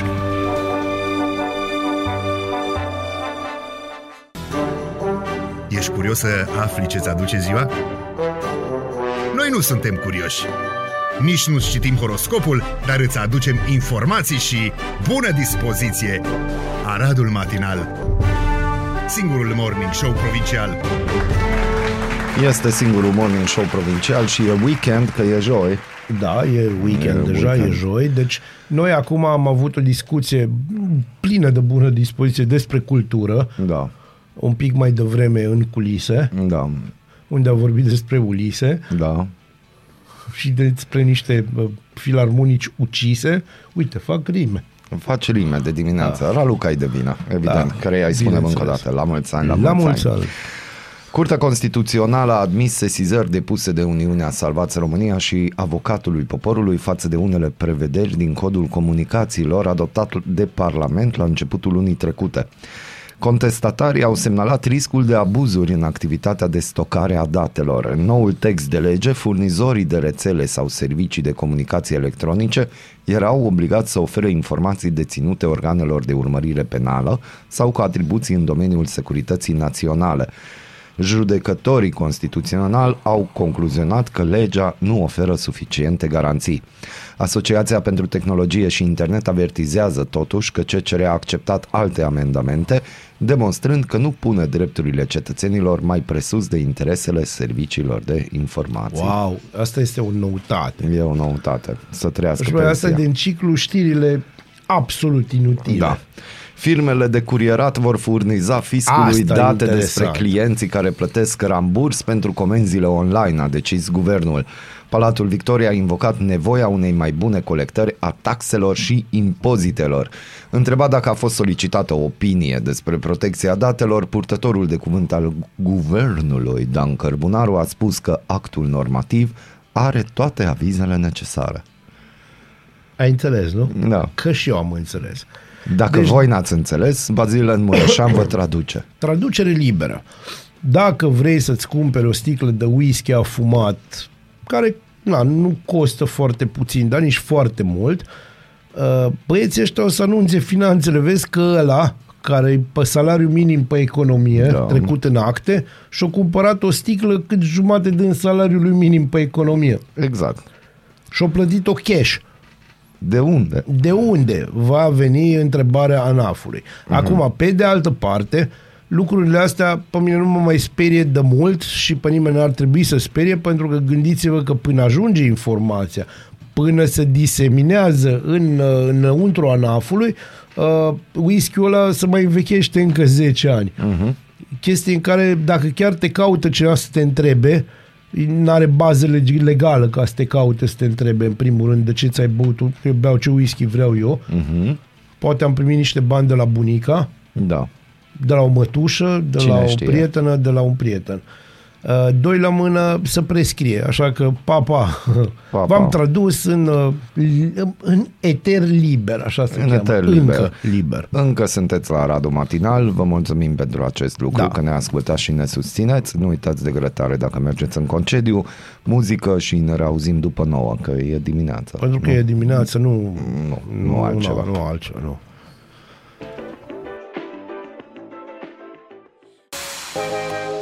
Ești curios să afli ce-ți aduce ziua? Noi nu suntem curioși. Nici nu-ți citim horoscopul, dar îți aducem informații și bună dispoziție! Aradul Matinal, singurul morning show provincial. Este singurul morning show provincial și e weekend, că e joi. Da, e weekend, e joi. Deci noi acum am avut o discuție plină de bună dispoziție despre cultură. Da. Un pic mai devreme în culise. Da. Unde a vorbit despre Ulise. Da. Și despre niște filarmonici ucise. Uite, fac rime. Faceri imediat de dimineață. Da. Raluca ai de vină, evident, da, care îi spunem încă o dată. La mulți ani, la mulți ani. Curtea Constituțională a admis sesizări depuse de Uniunea Salvați România și Avocatului Poporului față de unele prevederi din Codul Comunicațiilor adoptat de Parlament la începutul lunii trecute. Contestatarii au semnalat riscul de abuzuri în activitatea de stocare a datelor. În noul text de lege, furnizorii de rețele sau servicii de comunicații electronice erau obligați să ofere informații deținute organelor de urmărire penală sau cu atribuții în domeniul securității naționale. Judecătorii constituționali au concluzionat că legea nu oferă suficiente garanții. Asociația pentru Tehnologie și Internet avertizează totuși că CCR a acceptat alte amendamente, demonstrând că nu pune drepturile cetățenilor mai presus de interesele serviciilor de informații. Wow, asta este o noutate. E o noutate, să trăiască pe asta din ciclu știrile absolut inutile. Da. Firmele de curierat vor furniza fiscului date despre clienții care plătesc ramburs pentru comenzile online, a decis guvernul. Palatul Victoria a invocat nevoia unei mai bune colectări a taxelor și impozitelor. Întrebat dacă a fost solicitată o opinie despre protecția datelor, purtătorul de cuvânt al guvernului, Dan Cărbunaru, a spus că actul normativ are toate avizele necesare. Ai înțeles, nu? Da. Că și eu am înțeles. Dacă deci, voi n-ați înțeles, Bazile în Mureșan vă traduce. Traducere liberă. Dacă vrei să-ți cumperi o sticlă de whisky afumat, care na, nu costă foarte puțin, dar nici foarte mult, băieții ăștia o să anunțe finanțele. Vezi că ăla, care pe salariu minim pe economie, da, trecut în acte, și-a cumpărat o sticlă cât jumate din salariul lui minim pe economie. Exact. Și-a plătit-o cash. De unde? De unde va veni întrebarea ANAF-ului. Acum, pe de altă parte, lucrurile astea pe mine nu mă mai sperie de mult și pe nimeni n-ar trebui să sperie, pentru că gândiți-vă că până ajunge informația, până se diseminează înăuntru ANAF-ului, whisky-ul ăla se mai învechește încă 10 ani. Chestii în care, dacă chiar te caută cineva să te întrebe, n-are bază legală ca să te caute, să te întrebe în primul rând de ce ți-ai băut, că eu beau ce whisky vreau eu. Poate am primit niște bani de la bunica, da, de la o mătușă, de cine la știe, o prietenă, de la un prieten. Doi la mână să prescrie, așa că pa. V-am tradus în eter liber, așa se cheamă. Liber. Încă sunteți la Aradul Matinal, vă mulțumim pentru acest lucru, da, că ne ascultați și ne susțineți. Nu uitați de grătare dacă mergeți în concediu, muzică și ne reauzim după 9, că e dimineață. Pentru că nu? E dimineață, nu altceva. Nu altceva, nu.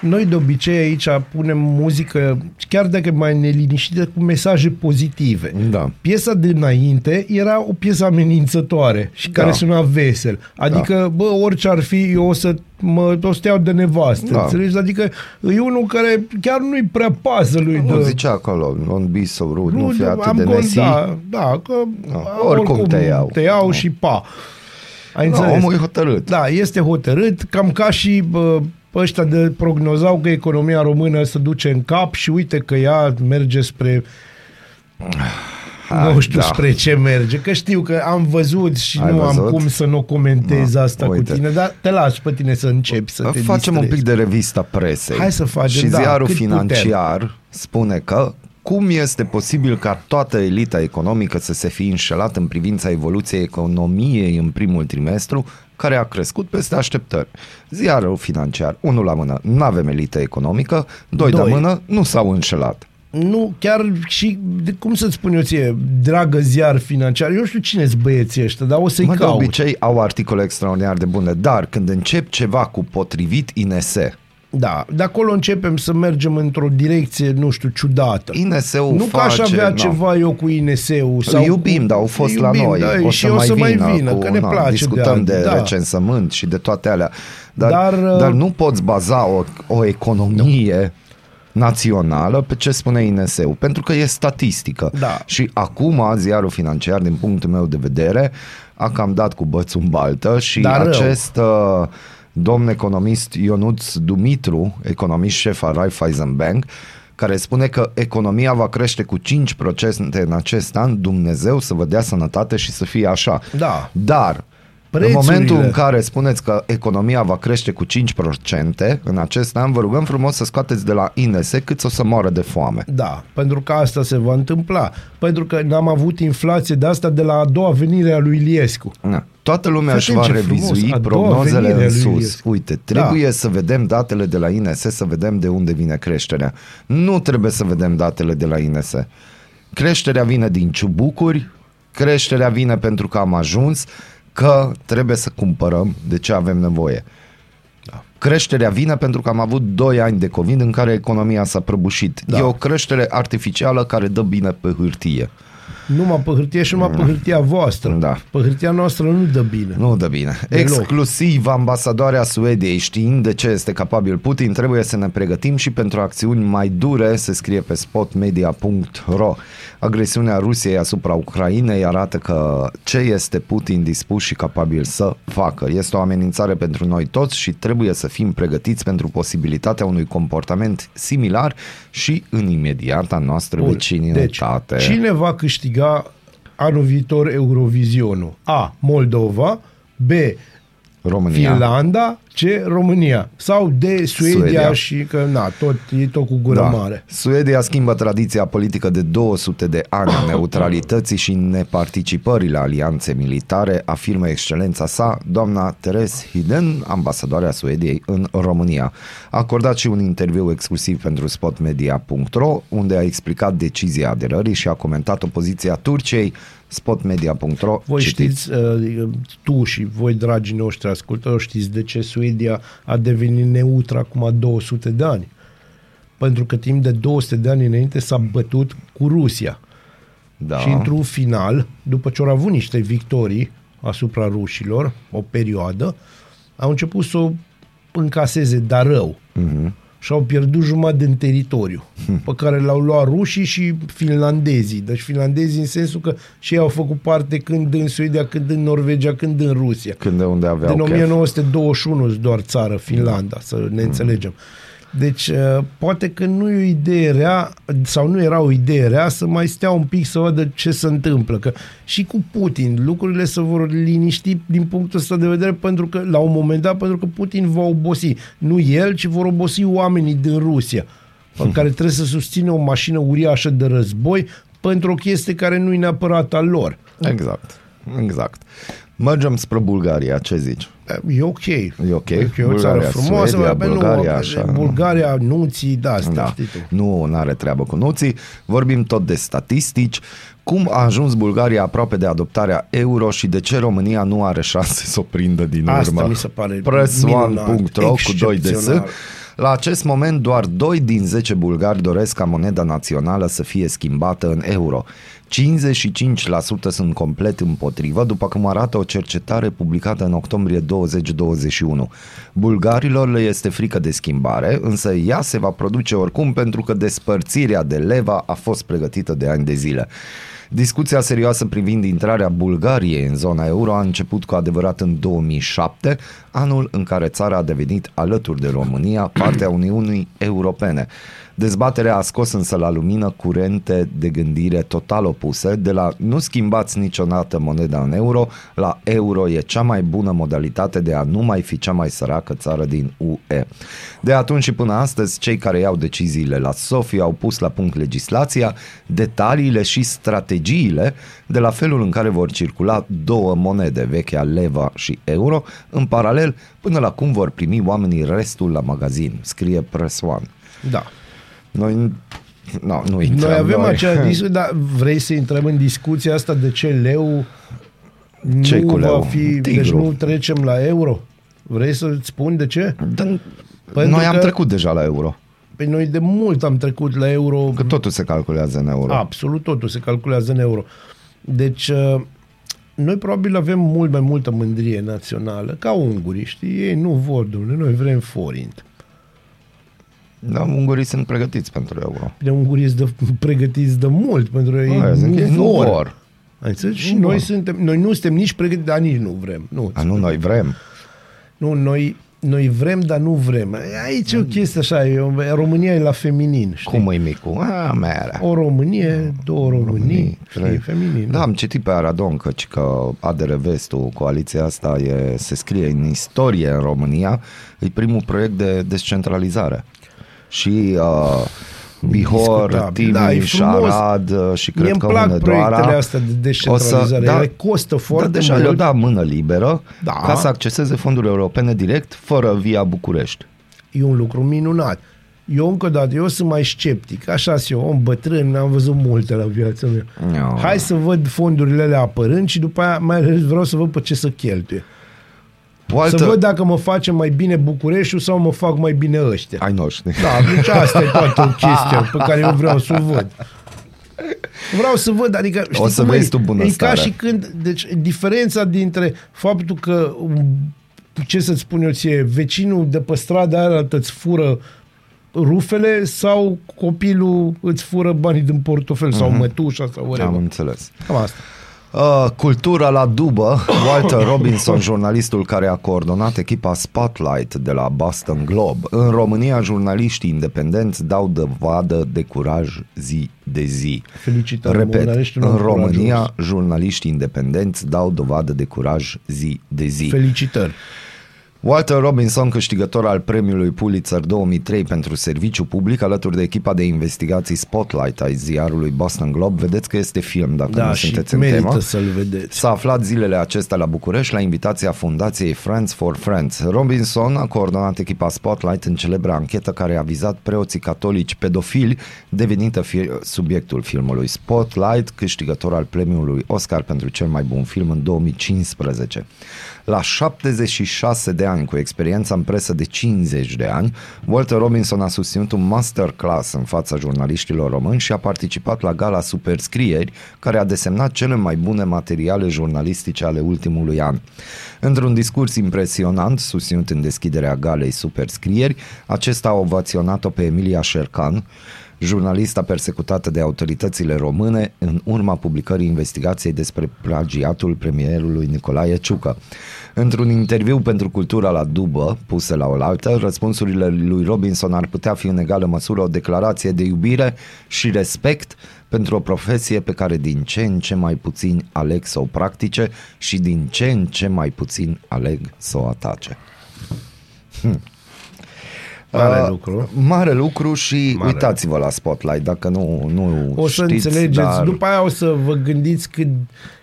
Noi de obicei aici punem muzică, chiar dacă mai neliniștită, cu mesaje pozitive. Da. Piesa dinainte era o piesă amenințătoare și care suna vesel. Adică, bă, orice ar fi, eu o să te iau de nevastă, înțelegi? Adică e unul care chiar nu-i prea pasă lui. Nu zicea acolo, non bis so rude, nu fi atât de nesi. Da, că oricum te iau și pa. Ai înțeles? Omul e hotărât. Da, este hotărât, cam ca și... ăștia de prognozau că economia română se duce în cap și uite că ea merge spre... nu știu spre ce merge, că știu că am văzut și am cum să nu comentez asta cu tine, dar te las pe tine să începi să te facem distrezi. Un pic de revista presei. Hai să facem, și Ziarul Financiar spune că cum este posibil ca toată elita economică să se fi înșelat în privința evoluției economiei în primul trimestru, care a crescut peste așteptări. Ziarul Financiar, 1 la mână, n-avem elită economică, 2 la mână, nu s-au înșelat. Nu, chiar și, cum să-ți spun eu ție, dragă Ziar Financiar, eu știu cine-s băieții ăștia, dar o să-i caut. De obicei au articole extraordinar de bune, dar când încep ceva cu potrivit INSE, Da, de acolo începem să mergem într-o direcție, nu știu, ciudată. INSE-ul nu că aș avea ceva eu cu INSE-ul. Sau iubim, dar au fost iubim, la noi. Da, o și eu să mai vină, că ne place. Discutăm de recensământ și de toate alea. Dar nu poți baza o economie națională pe ce spune INSE-ul, pentru că e statistică. Da. Și acum Ziarul Financiar, din punctul meu de vedere, a cam dat cu bățul în baltă și acest... domn economist Ionuț Dumitru, economist șef al Raiffeisen Bank, care spune că economia va crește cu 5% în acest an, Dumnezeu să vă dea sănătate și să fie așa. Da. Dar prețurile. În momentul în care spuneți că economia va crește cu 5% în acest an, vă rugăm frumos să scoateți de la INSE cât o să moară de foame. Da, pentru că asta se va întâmpla. Pentru că n-am avut inflație de asta de la a doua venire a lui Iliescu. Da. Toată lumea își va revizui prognozele în sus. Uite, trebuie să vedem datele de la INSE, să vedem de unde vine creșterea. Nu trebuie să vedem datele de la INSE. Creșterea vine din ciubucuri, creșterea vine pentru că am ajuns, că trebuie să cumpărăm de ce avem nevoie. Da. Creșterea vine pentru că am avut 2 ani de COVID în care economia s-a prăbușit. Da. E o creștere artificială care dă bine pe hârtie. Numai pe hârtie și numai pe hârtia voastră. Da. Pe hârtia noastră nu dă bine. Nu dă bine. Exclusiv ambasadoarea Suediei, știind de ce este capabil Putin, trebuie să ne pregătim și pentru acțiuni mai dure, se scrie pe spotmedia.ro. Agresiunea Rusiei asupra Ucrainei arată că ce este Putin dispus și capabil să facă. Este o amenințare pentru noi toți și trebuie să fim pregătiți pentru posibilitatea unui comportament similar și în imediata noastră vecinătate. Deci, cine va câștiga anul viitor Eurovisionul? A. Moldova, B. România. Finlanda, C. România. Sau D. Suedia. Și că na, tot cu gură mare. Suedia schimbă tradiția politică de 200 de ani a neutralității și neparticipării la alianțe militare, afirmă excelența sa, doamna Therese Hiden, ambasadoarea Suediei în România. A acordat și un interviu exclusiv pentru spotmedia.ro, unde a explicat decizia aderării și a comentat opoziția Turciei. Spotmedia.ro. Voi știți, tu și voi, dragii noștri ascultători, știți de ce Suedia a devenit neutră acum 200 de ani. Pentru că timp de 200 de ani înainte s-a bătut cu Rusia. Da. Și într-un final, după ce au avut niște victorii asupra rușilor, o perioadă, au început să o încaseze, dar rău. Mhm. Și au pierdut jumătate din teritoriu, pe care l-au luat rușii și finlandezii. Deci finlandezii în sensul că și ei au făcut parte când în Suedia, când în Norvegia, când în Rusia. Când de unde aveau chef. Din 1921 doar țară Finlanda, să ne înțelegem. Deci poate că nu e o idee rea, sau nu era o idee rea să mai stea un pic să vadă ce se întâmplă. Că și cu Putin lucrurile se vor liniști din punctul ăsta de vedere, pentru că la un moment dat, pentru că Putin va obosi. Nu el, ci vor obosi oamenii din Rusia, în care trebuie să susțină o mașină uriașă de război pentru o chestie care nu e neapărat a lor. Exact, exact. Mergem spre Bulgaria, ce zici? E ok. E ok. E o țară frumoasă, Bulgaria, nuții, da, asta, da. Știi tu. Nu are treabă cu nuții. Vorbim tot de statistici. Cum a ajuns Bulgaria aproape de adoptarea euro și de ce România nu are șanse să o prindă din urmă? Asta mi se pare Press1.ro cu 2 de S. La acest moment doar 2 din 10 bulgari doresc ca moneda națională să fie schimbată în euro. 55% sunt complet împotrivă, după cum arată o cercetare publicată în octombrie 2021. Bulgarilor le este frică de schimbare, însă ea se va produce oricum pentru că despărțirea de leva a fost pregătită de ani de zile. Discuția serioasă privind intrarea Bulgariei în zona euro a început cu adevărat în 2007, anul în care țara a devenit alături de România partea Uniunii Europene. Dezbaterea a scos însă la lumină curente de gândire total opuse, de la nu schimbați niciodată moneda în euro, la euro e cea mai bună modalitate de a nu mai fi cea mai săracă țară din UE. De atunci și până astăzi, cei care iau deciziile la Sofia au pus la punct legislația, detaliile și strategiile de la felul în care vor circula două monede, vechea leva și euro, în paralel până la cum vor primi oamenii restul la magazin, scrie Press One. Da. Noi avem acea discuție, dar vrei să intrăm în discuția asta de ce leu nu va fi, deci nu trecem la euro? Vrei să-ți spun de ce? Pentru noi am trecut deja la euro. Păi noi de mult am trecut la euro. Că totul se calculează în euro. Absolut, totul se calculează în euro. Deci, noi probabil avem mult mai multă mândrie națională, ca ungurii, știi? Ei nu vor, domnule, noi vrem forint. Dar ungurii sunt pregătiți pentru euro. Bine, ungurii sunt pregătiți de mult, pentru ei nu vor. Și noi nu suntem nici pregătiți, dar nici nu vrem. Noi vrem. Nu, noi vrem, dar nu vrem. Aici e o chestie așa, România e la feminin, știi? Cum e micu? O Românie, două Românii, trei feminin. Da, am citit pe Aradon că ADR-Vestul, coaliția asta se scrie în istorie în România, e primul proiect de descentralizare. Și Bihor, Timiș, Arad și cred că Hunedoara le costă foarte mult. Deja le-au dat mână liberă ca să acceseze fonduri europene direct fără via București. E un lucru minunat. Eu încă o dată, eu sunt mai sceptic. Așa-s eu, om bătrân, am văzut multe la viața mea. No. Hai să văd fondurile alea apărând și după aia mai vreau să văd pe ce să cheltuie. Să văd dacă mă face mai bine Bucureștiul sau mă fac mai bine ăștia. Ai noștri. Da, deci asta e toată o chestie pe care eu vreau să o văd. Vreau să văd, adică... Știi, o să vezi tu bunăstarea. E ca și când... Deci, diferența dintre faptul că... Ce să-ți spun eu ție? Vecinul de pe strada aia îți fură rufele sau copilul îți fură banii din portofel sau mătușa sau oricum. Am înțeles. Cam asta. Cultura la dubă. Walter Robinson, jurnalistul care a coordonat echipa Spotlight de la Boston Globe. În România, jurnaliștii independenți dau dovadă de curaj zi de zi. Felicitări. Repet, în România, jurnaliștii independenți dau dovadă de curaj zi de zi. Felicitări. Walter Robinson, câștigător al premiului Pulitzer 2003 pentru serviciu public, alături de echipa de investigații Spotlight ai ziarului Boston Globe. Vedeți că este film, dacă nu sunteți în temă. Da, și merită să-l vedeți. S-a aflat zilele acestea la București la invitația fundației Friends for Friends. Robinson a coordonat echipa Spotlight în celebra anchetă care a vizat preoții catolici pedofili, devenită subiectul filmului Spotlight, câștigător al premiului Oscar pentru cel mai bun film în 2015. La 76 de ani, cu experiența în presă de 50 de ani, Walter Robinson a susținut un masterclass în fața jurnaliștilor români și a participat la gala Superscrieri, care a desemnat cele mai bune materiale jurnalistice ale ultimului an. Într-un discurs impresionant, susținut în deschiderea galei Superscrieri, acesta a ovaționat-o pe Emilia Șercan, jurnalista persecutată de autoritățile române în urma publicării investigației despre plagiatul premierului Nicolae Ciucă. Într-un interviu pentru Cultura la dubă, puse la oaltă, răspunsurile lui Robinson ar putea fi în egală măsură o declarație de iubire și respect pentru o profesie pe care din ce în ce mai puțin aleg să o practice și din ce în ce mai puțin aleg să o atace. Mare lucru. Mare lucru și mare. Uitați-vă la Spotlight dacă nu o să știți, înțelegeți, dar... După aia o să vă gândiți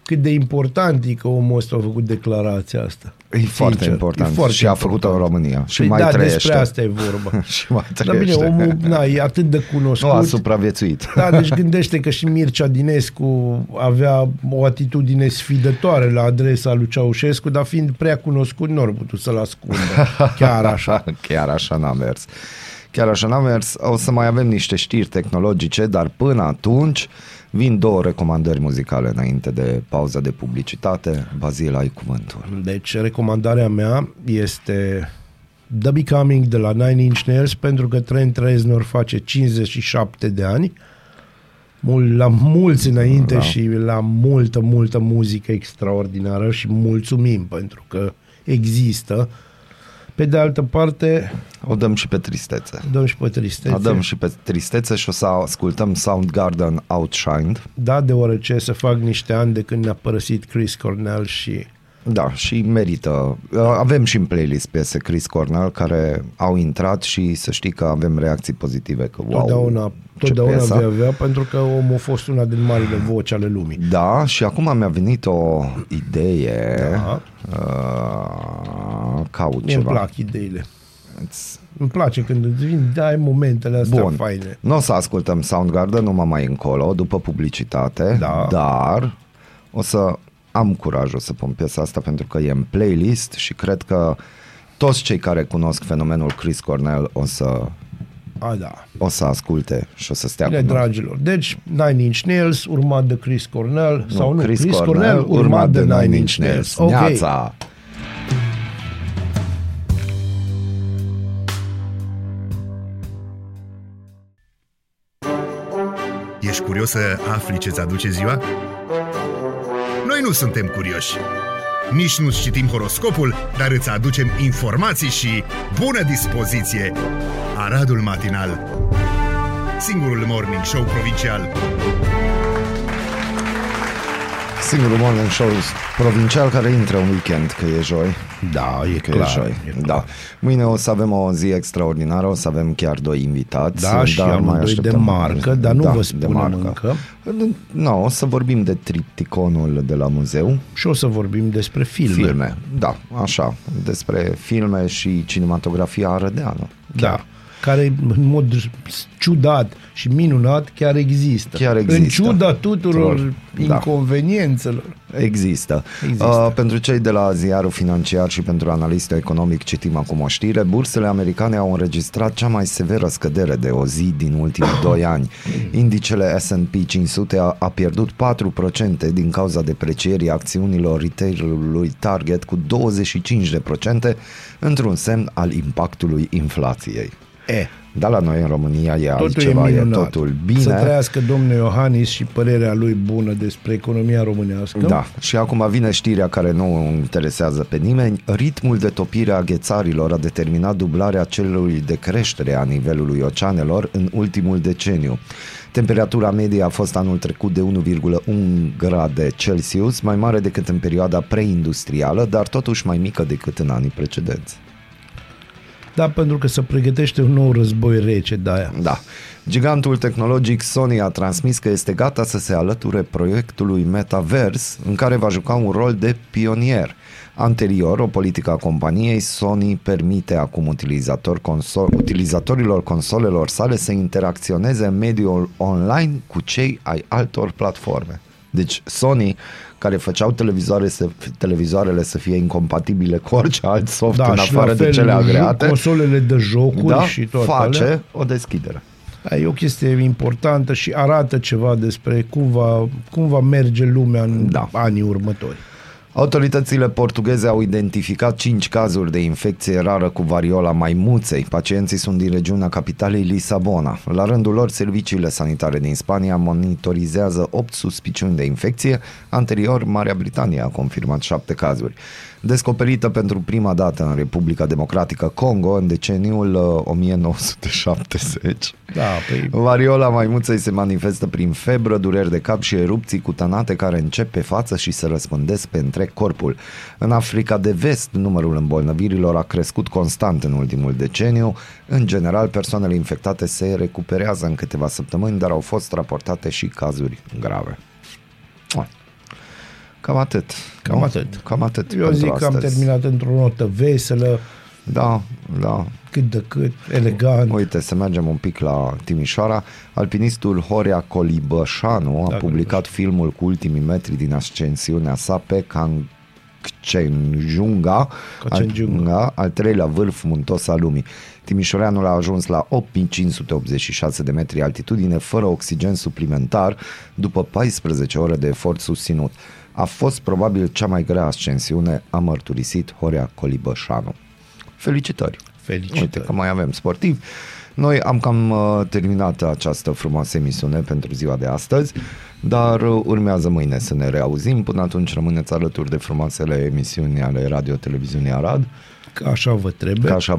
cât de important e că omul ăsta a făcut declarația asta. E sincer, foarte important și a făcut-o în România. Și păi mai trăiește. Despre asta e vorba. Și mai trăiește. Dar bine, omul e atât de cunoscut. Nu a supraviețuit. Da, deci gândește că și Mircea Dinescu avea o atitudine sfidătoare la adresa lui Ceaușescu, dar fiind prea cunoscut, nu ar putut să-l ascundă. Chiar așa. Chiar așa n-a mers. O să mai avem niște știri tehnologice, dar până atunci vin două recomandări muzicale înainte de pauza de publicitate. Bazil, ai cuvântul. Deci, recomandarea mea este The Becoming de la Nine Inch Nails, pentru că Trent Reznor face 57 de ani, la mulți înainte și la multă muzică extraordinară și mulțumim pentru că există. Pe de altă parte... O dăm și pe tristețe și o să ascultăm Soundgarden Outshined. Da, deoarece se fac niște ani de când ne-a părăsit Chris Cornell și... Da, și merită. Avem și în playlist piese Chris Cornell care au intrat și să știi că avem reacții pozitive. Că, wow, totdeauna vei avea, pentru că omul a fost una din marile voci ale lumii. Da, și acum mi-a venit o idee. Da. Caut ceva. Îmi plac ideile. Îmi place când îți vin, dai momentele astea. Bun. Faine. Nu o să ascultăm Soundgarden numai mai încolo, după publicitate, dar am curajul să pun piesa asta pentru că e în playlist și cred că toți cei care cunosc fenomenul Chris Cornell o să o să asculte și o să stea bine, dragilor. Deci Nine Inch Nails urmat de Chris Cornell, nu, sau nu, Chris Cornell urmat de Nine Inch Nails. Okay. Ești curios să afli ce-ți aduce ziua? Noi nu suntem curioși. Nici nu citim horoscopul, dar îți aducem informații și bună dispoziție! Aradul Matinal, singurul morning show provincial. Singurul morning show provincial care intră un weekend, că e joi. Da, e că clar. E joi. E clar. Da. Mâine o să avem o zi extraordinară, o să avem chiar doi invitați. Da, și amândoi de marcă, dar nu vă spunem încă. No, o să vorbim de tripticonul de la muzeu. Și o să vorbim despre filme. Da, așa, despre filme și cinematografia arădeană. Da. Care în mod ciudat și minunat chiar există. Chiar există. În ciuda tuturor inconveniențelor. Da. Există. Pentru cei de la Ziarul Financiar și pentru analistul economic citim acum o știre. Bursele americane au înregistrat cea mai severă scădere de o zi din ultimii 2 ani. Indicele S&P 500 a pierdut 4% din cauza deprecierii acțiunilor retailului Target cu 25% într-un semn al impactului inflației. Dar la noi în România e totul altceva, e totul bine. Să trăiască domnul Iohannis și părerea lui bună despre economia românească. Da, și acum vine știrea care nu interesează pe nimeni. Ritmul de topire a ghețarilor a determinat dublarea celui de creștere a nivelului oceanelor în ultimul deceniu. Temperatura medie a fost anul trecut de 1,1 grade Celsius, mai mare decât în perioada preindustrială, dar totuși mai mică decât în anii precedenți. Da, pentru că se pregătește un nou război rece de aia. Da. Gigantul tehnologic Sony a transmis că este gata să se alăture proiectului Metaverse, în care va juca un rol de pionier. Anterior, o politică a companiei, Sony permite acum utilizatorilor consolelor sale să interacționeze în mediul online cu cei ai altor platforme. Deci Sony, care făceau televizoarele să fie incompatibile cu orice alt soft în afară de cele agreate, consolele de jocuri și toate face alea, o deschidere. E o chestie importantă și arată ceva despre cum va merge lumea în anii următori. Autoritățile portugheze au identificat 5 cazuri de infecție rară cu variola maimuței. Pacienții sunt din regiunea capitalei Lisabona. La rândul lor, serviciile sanitare din Spania monitorizează 8 suspiciuni de infecție. Anterior, Marea Britanie a confirmat 7 cazuri. Descoperită pentru prima dată în Republica Democratică Congo în deceniul 1970. Variola maimuței se manifestă prin febră, dureri de cap și erupții cutanate care încep pe față și se răspândesc pe întreg corpul. În Africa de Vest, numărul îmbolnăvirilor a crescut constant în ultimul deceniu. În general, persoanele infectate se recuperează în câteva săptămâni, dar au fost raportate și cazuri grave. Cam atât. Eu zic că am terminat într-o notă veselă. Da. Cât de cât, elegant. Uite, să mergem un pic la Timișoara. Alpinistul Horea Colibășanu a publicat filmul cu ultimii metri din ascensiunea sa pe Kangchenjunga, al 3-lea vârf muntos al lumii. Timișoreanul a ajuns la 8.586 de metri altitudine fără oxigen suplimentar după 14 ore de efort susținut. A fost probabil cea mai grea ascensiune, a mărturisit Horea Colibășanu. Felicitări! Uite că mai avem sportiv. Noi am cam terminat această frumoasă emisiune pentru ziua de astăzi, dar urmează mâine să ne reauzim. Până atunci rămâneți alături de frumoasele emisiuni ale Radio-Televiziunii Arad. Că așa vă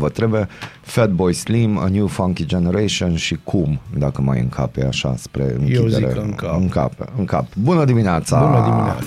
trebuie. Fatboy Slim, A New Funky Generation și Cum, dacă mai încape așa spre închidere. Eu zic că încape. Bună dimineața!